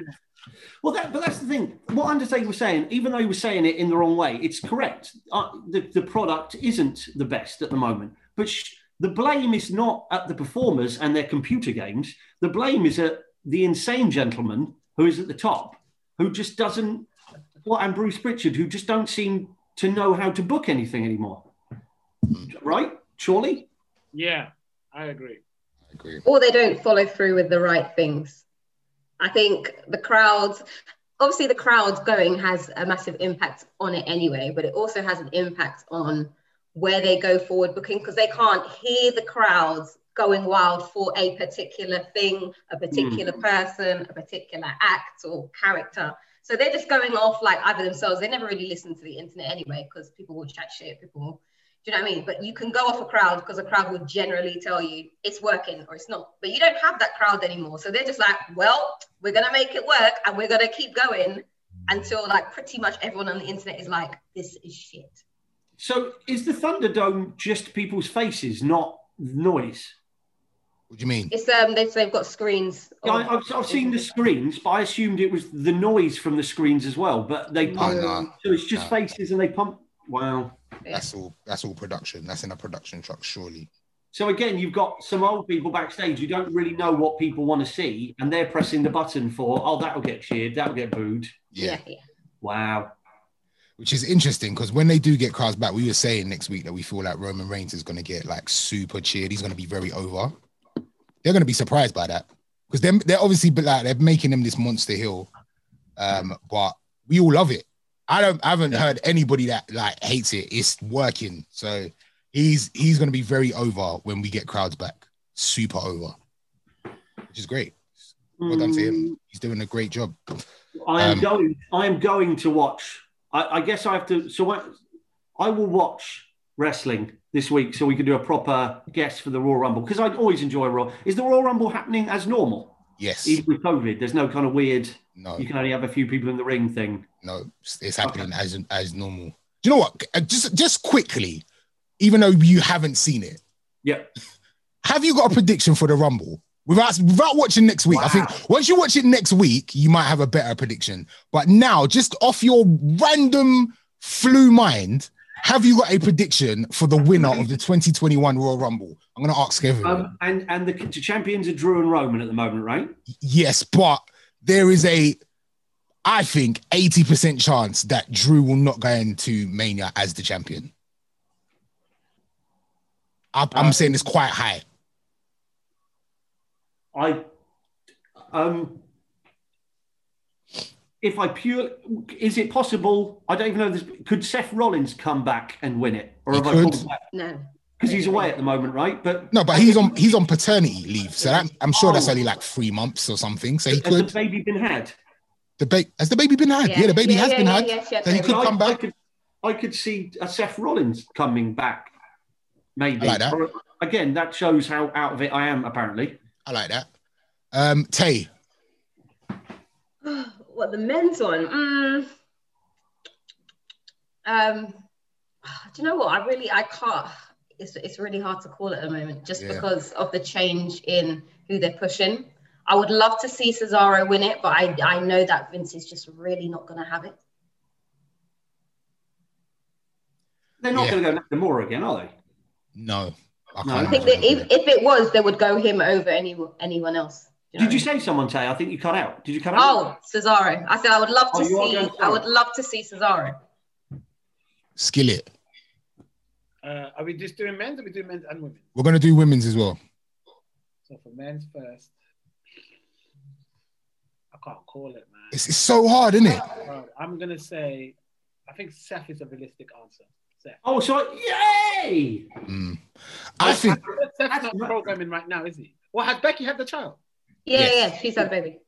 Well, that, but that's the thing. What Undertaker was saying, even though he was saying it in the wrong way, it's correct. Uh, the the product isn't the best at the moment, but sh- the blame is not at the performers and their computer games. The blame is at the insane gentleman who is at the top, who just doesn't. Well, and Bruce Pritchard, who just don't seem to know how to book anything anymore. Right? Surely. Yeah, I agree. Agree. Or they don't follow through with the right things. I think the crowds, obviously the crowds going has a massive impact on it anyway, but it also has an impact on where they go forward booking because they can't hear the crowds going wild for a particular thing, a particular mm. person, a particular act or character. So they're just going off like either themselves. They never really listen to the internet anyway because people will chat shit, people will do you know what I mean? But you can go off a crowd because a crowd will generally tell you it's working or it's not. But you don't have that crowd anymore. So they're just like, well, we're going to make it work and we're going to keep going until like pretty much everyone on the internet is like, this is shit. So is the Thunderdome just people's faces, not noise? What do you mean? It's um, they've, they've got screens. Yeah, I, I've, I've seen the screens, but I assumed it was the noise from the screens as well. But they pump, oh, no. so it's just no. faces and they pump Wow. That's yeah. all That's all production. That's in a production truck, surely. So again, you've got some old people backstage who don't really know what people want to see, and they're pressing the button for, oh, that'll get cheered, that'll get booed. Yeah. yeah. Wow. Which is interesting, because when they do get cars back, we were saying next week that we feel like Roman Reigns is going to get like super cheered. He's going to be very over. They're going to be surprised by that, because they're, they're obviously like, they're making him this monster heel. Um, but we all love it. I don't, I haven't yeah. heard anybody that like hates it. It's working. So he's, he's going to be very over when we get crowds back. Super over, which is great. Well mm. done to him. He's doing a great job. I am um, going, I am going to watch. I guess I have to, so I, I will watch wrestling this week so we can do a proper guess for the Royal Rumble, because I always enjoy Raw. Is the Royal Rumble happening as normal? Yes. Even with COVID, there's no kind of weird, no. you can only have a few people in the ring thing. No, it's happening okay. as as normal. Do you know what? Just, just quickly, even though you haven't seen it. Yeah. Have you got a prediction for the Rumble? Without, without watching next week, wow. I think once you watch it next week, you might have a better prediction. But now, just off your random flu mind, have you got a prediction for the winner of the twenty twenty-one Royal Rumble? I'm going to ask everyone. Um, and and the, the champions are Drew and Roman at the moment, right? Yes, but there is a, I think, eighty percent chance that Drew will not go into Mania as the champion. I, I'm um, saying it's quite high. I, um, if I pure, is it possible? I don't even know this. Could Seth Rollins come back and win it, or he have could. I called back? No, because he's away at the moment, right? But no, but he's on he's on paternity leave, so that, I'm sure oh. that's only like three months or something. So he could. Has the baby been had? The baby has the baby been had? Yeah, yeah the baby yeah, has yeah, been yeah, had. Yeah, yeah, so he could I, come back. I could, I could see a Seth Rollins coming back, maybe. I like that. Or, again, that shows how out of it I am, apparently. I like that. Um, Tay. What, the men's one? Mm. Um, do you know what? I really, I can't. It's it's really hard to call at the moment, just yeah. because of the change in who they're pushing. I would love to see Cesaro win it, but I, I know that Vince is just really not going to have it. They're not yeah. going to go Nakamura again, are they? No. I, no, I think that if, if it was, they would go him over any, anyone else. You know? Did you say someone, Tay? I think you cut out. Did you cut out? Oh, Cesaro. I said I would love to oh, see. I would love to see Cesaro. Skillet. Uh, are we just doing men's? Or are we doing men's and women's? We're going to do women's as well. So for men's first, I can't call it, man. It's, it's so hard, isn't it? Right, I'm going to say, I think Seth is a realistic answer. Oh, so yay! Mm. I well, think Seth's not programming right now, is he? Well, has Becky had the child? Yeah, yes. yeah, she's had a baby.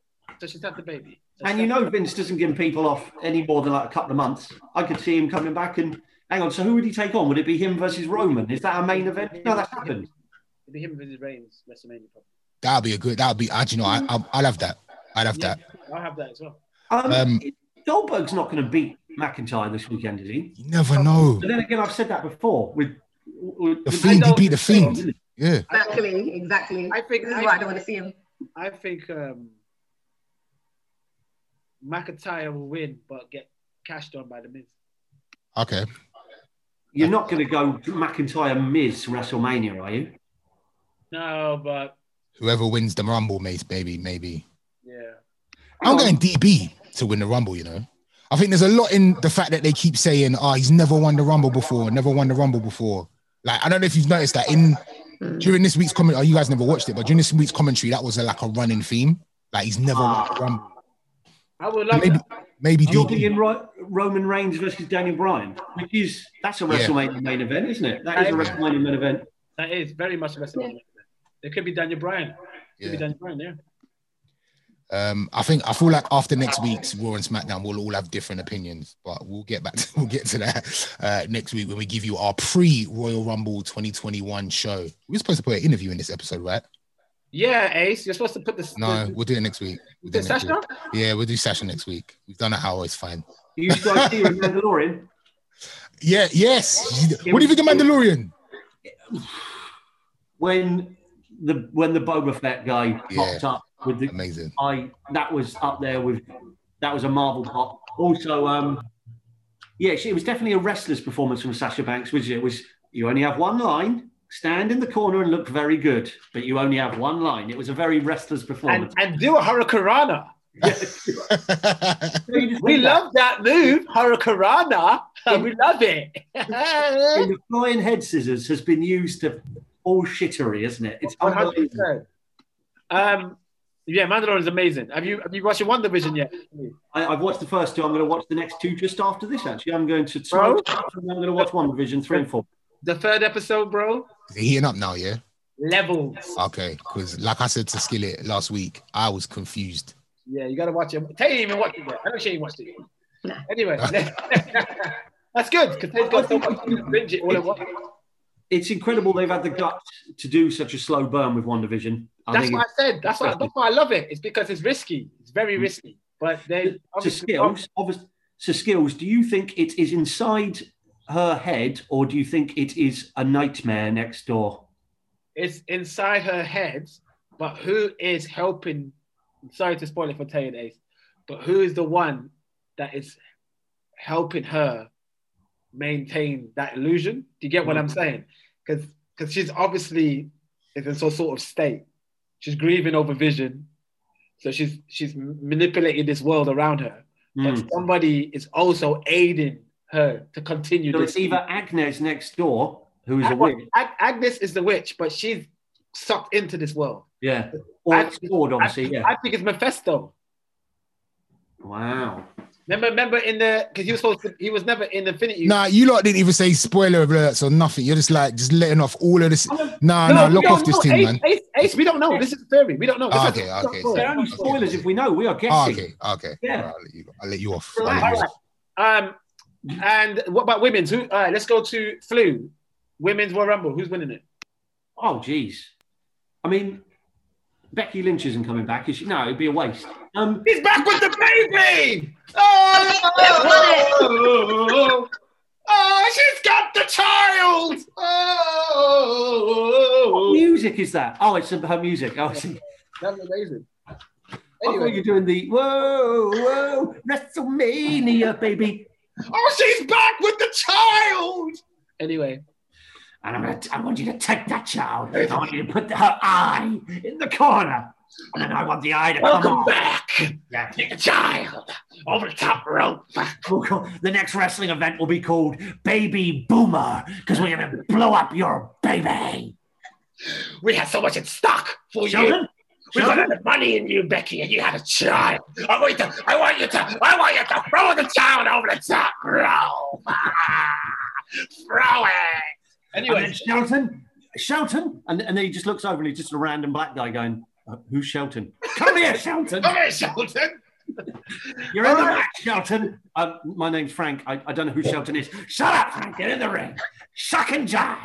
So she's had the baby. So and you know, Vince doesn't give people off any more than like a couple of months. I could see him coming back and hang on. So who would he take on? Would it be him versus Roman? Is that a main event? No, that's happened. It'd be him versus Reigns WrestleMania. That'd be a good. That'd be. I do you know. I I love that. I love yeah, that. I have that as well. Um, um Goldberg's not going to beat McIntyre this weekend, is he? You never know. But then again, I've said that before. With, with the Fiend, he beat the Fiend. Yeah. Exactly, exactly. I think this is why I don't want to see him. I think um, McIntyre will win, but get cashed on by the Miz. Okay. You're not going to go McIntyre Miz WrestleMania, are you? No, but whoever wins the Rumble, mate, maybe, maybe. Yeah. I'm um, going D B to win the Rumble, you know. I think there's a lot in the fact that they keep saying, oh, he's never won the Rumble before, never won the Rumble before. Like, I don't know if you've noticed that in during this week's commentary, oh, you guys never watched it, but during this week's commentary, that was a, like a running theme. Like, he's never won the Rumble. I would love maybe, that. Maybe You're thinking Ro- Roman Reigns versus Daniel Bryan, which is, that's a WrestleMania yeah. main event, isn't it? That is a WrestleMania yeah. main event. That is very much a WrestleMania main event. It could be Daniel Bryan. It could yeah. be Daniel Bryan, yeah. Um, I think I feel like after next week's Raw and SmackDown, we'll all have different opinions, but we'll get back to, we'll get to that uh, next week when we give you our pre-Royal Rumble twenty twenty-one show. We were supposed to put an interview in this episode, right? Yeah, Ace, you're supposed to put this. No, the, we'll do it next week. We'll do it next Sasha? Week. Yeah, we'll do Sasha next week. We've done it how it's fine. You guys see Mandalorian? Yeah, yes. What do you think of Mandalorian? When the when the Boba Fett guy popped yeah. up. With the, Amazing. I that was up there with that was a Marvel pop. Also, um, yeah, it was definitely a wrestler's performance from Sasha Banks, which it was, you only have one line, stand in the corner and look very good, but you only have one line. It was a very wrestler's performance. And, and do a hurricanrana. We love that move, hurricanrana. We love it. The flying head scissors has been used to all shittery, isn't it? It's one hundred percent. Um, yeah, Mandalore is amazing. Have you have you watched One Division yet? I, I've watched the first two. I'm going to watch the next two just after this. Actually, I'm going to. Bro, I'm going to watch One Division three and four. The third episode, bro. Is it heating up now? Yeah. Levels. Okay, because like I said to Skillet last week, I was confused. Yeah, you got to watch it. Tay even watched it. Yet. I don't sure you watched it. Yet. Anyway, that's good because Tay's got so much to binge it all at once. It's incredible they've had the guts to do such a slow burn with One Division. I that's what I said. That's why, that's why I love it. It's because it's risky. It's very risky. But they so skills. So skills. Do you think it is inside her head, or do you think it is a nightmare next door? It's inside her head, but who is helping? Sorry to spoil it for Tay and Ace, but who is the one that is helping her maintain that illusion? Do you get what I'm saying? Because because she's obviously is in some sort of state. She's grieving over Vision, so she's she's manipulating this world around her. Mm. But somebody is also aiding her to continue. So this it's either Agnes next door, who is Ag- a witch. Ag- Agnes is the witch, but she's sucked into this world. Yeah, or Ag- Ford, obviously. Ag- yeah, I think it's Mephisto. Wow. Remember, remember in the because he was supposed to, he was never in Infinity. Nah, you lot didn't even say spoiler alerts or nothing. You're just like just letting off all of this. Nah, no, nah, lock off this thing, man. Ace, Ace, we don't know. This is theory. We don't know. Oh, okay, a, okay. There are only spoilers okay. if we know. We are guessing. Oh, okay, okay. Yeah, right, I'll, let you, I'll let you off. Right. Let you off. Right. Um, and what about women's? Who? All right, let's go to Flu. Women's Royal Rumble. Who's winning it? Oh, geez. I mean, Becky Lynch isn't coming back, is she? No, it'd be a waste. Um, He's back with the baby! Oh, oh, oh, oh, she's got the child! Oh, what music is that? Oh, it's her music. Oh, I see. That's amazing. Anyway. I thought you were doing the whoa, whoa, WrestleMania, baby. Oh, she's back with the child! Anyway. And I'm gonna, I want you to take that child. I want you to put her eye in the corner. And then I want the eye to Welcome come on. Welcome back. Yeah. Take the child over the top rope. We'll call, the next wrestling event will be called Baby Boomer because we're going to blow up your baby. We have so much in stock for Sheldon? you. We've got all the money in you, Becky, and you had a child. I want you to, I want you to, I want you to throw the child over the top rope. Throw it. Anyway, and Shelton, Shelton, and, and then he just looks over and he's just a random black guy going, uh, who's Shelton? Come here, Shelton. Come here, Shelton. You're in the ring, Shelton. Um, my name's Frank. I, I don't know who Shelton is. Shut up, Frank. Get in the ring. Suck and jive.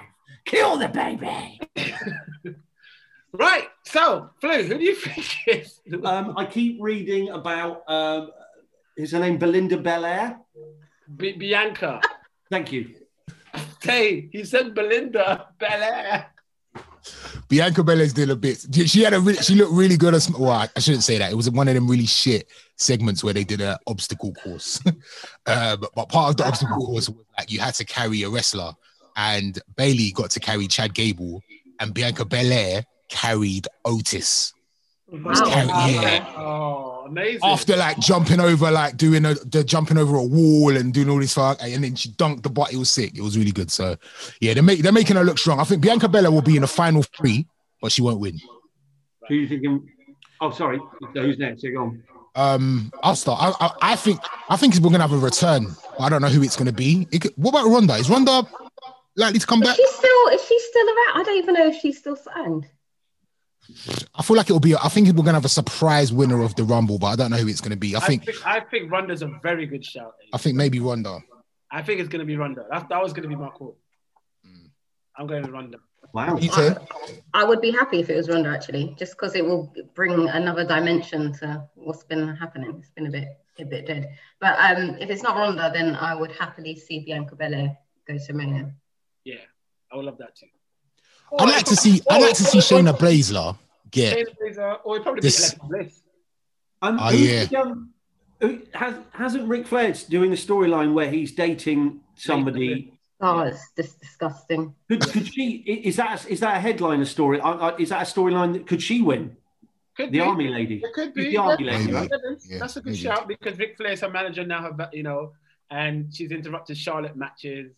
Kill the baby. Right. So, Flu, who do you think is? Um, I keep reading about, um, is her name Belinda Belair? B- Bianca. Thank you. Tay, he said Belinda Belair. Bianca Belair's doing a bit. She had a. Re- she looked really good. At sm- well, I shouldn't say that. It was one of them really shit segments where they did an obstacle course. uh, but, but part of the obstacle course was like you had to carry a wrestler, and Bayley got to carry Chad Gable, and Bianca Belair carried Otis. Wow. Carry- yeah. Oh, amazing. After like jumping over, like doing a, the jumping over a wall and doing all this fuck, and then she dunked the butt. It was sick. It was really good. So yeah, they're, make, they're making her look strong. I think Bianca Belair will be in the final three, but she won't win. Who are you thinking? Oh, sorry. Who's next? Go on. Um, I'll start. I, I, I think I think we're gonna have a return. I don't know who it's gonna be. It could, what about Ronda? Is Ronda likely to come back? Is she still? Is she still around? I don't even know if she's still signed. I feel like it'll be. I think we're gonna have a surprise winner of the Rumble, but I don't know who it's gonna be. I think. I think, I think Ronda's a very good shout. I think maybe Ronda. I think it's gonna be Ronda. That, that was gonna be my call. Mm. I'm going with Ronda. Wow. You too. I, I would be happy if it was Ronda actually, just because it will bring another dimension to what's been happening. It's been a bit, a bit dead. But um, if it's not Ronda, then I would happily see Bianca Belair go to Mania. Yeah, I would love that too. I'd like to see. I'd like to see Shayna Baszler get this. Oh yeah. Has, hasn't Ric Flair's doing the storyline where he's dating somebody? Oh, it's just disgusting. Could, could she? Is that is that a headliner story? Is that a storyline that could she win? Could the be. Army lady. It could be. The army that's, lady. That's, yeah, that's a good shout, because Ric Flair's her manager now, her, you know, and she's interrupted Charlotte matches.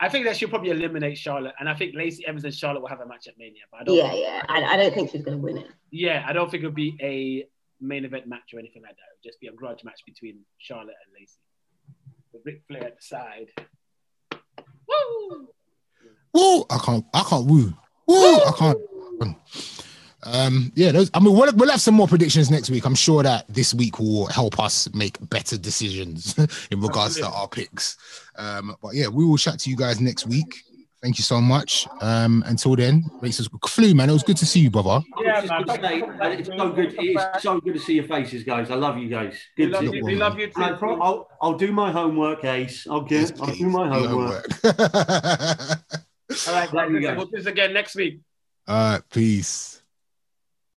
I think that she'll probably eliminate Charlotte, and I think Lacey Evans and Charlotte will have a match at Mania. But I don't yeah, think, yeah. I, I don't think she's going to win it. Yeah, I don't think it'll be a main event match or anything like that. It'll just be a grudge match between Charlotte and Lacey, with Ric Flair at the side. Woo! Woo! I can't. I can't woo. Woo! Woo! I can't. Um, yeah, those, I mean, we'll, we'll have some more predictions next week. I'm sure that this week will help us make better decisions in regards Absolutely. to our picks. Um, but yeah, we will chat to you guys next week. Thank you so much. Um, until then, Racist Flu, man, it was good to see you, brother. Yeah, man. Say, it's so good. It's so good to see your faces, guys. I love you guys. Good we love to you. We love you too. I'll, I'll, I'll do my homework, Ace. I'll do. Yes, I'll do my homework. homework. All right, guys. We'll do this again next week. All right, peace.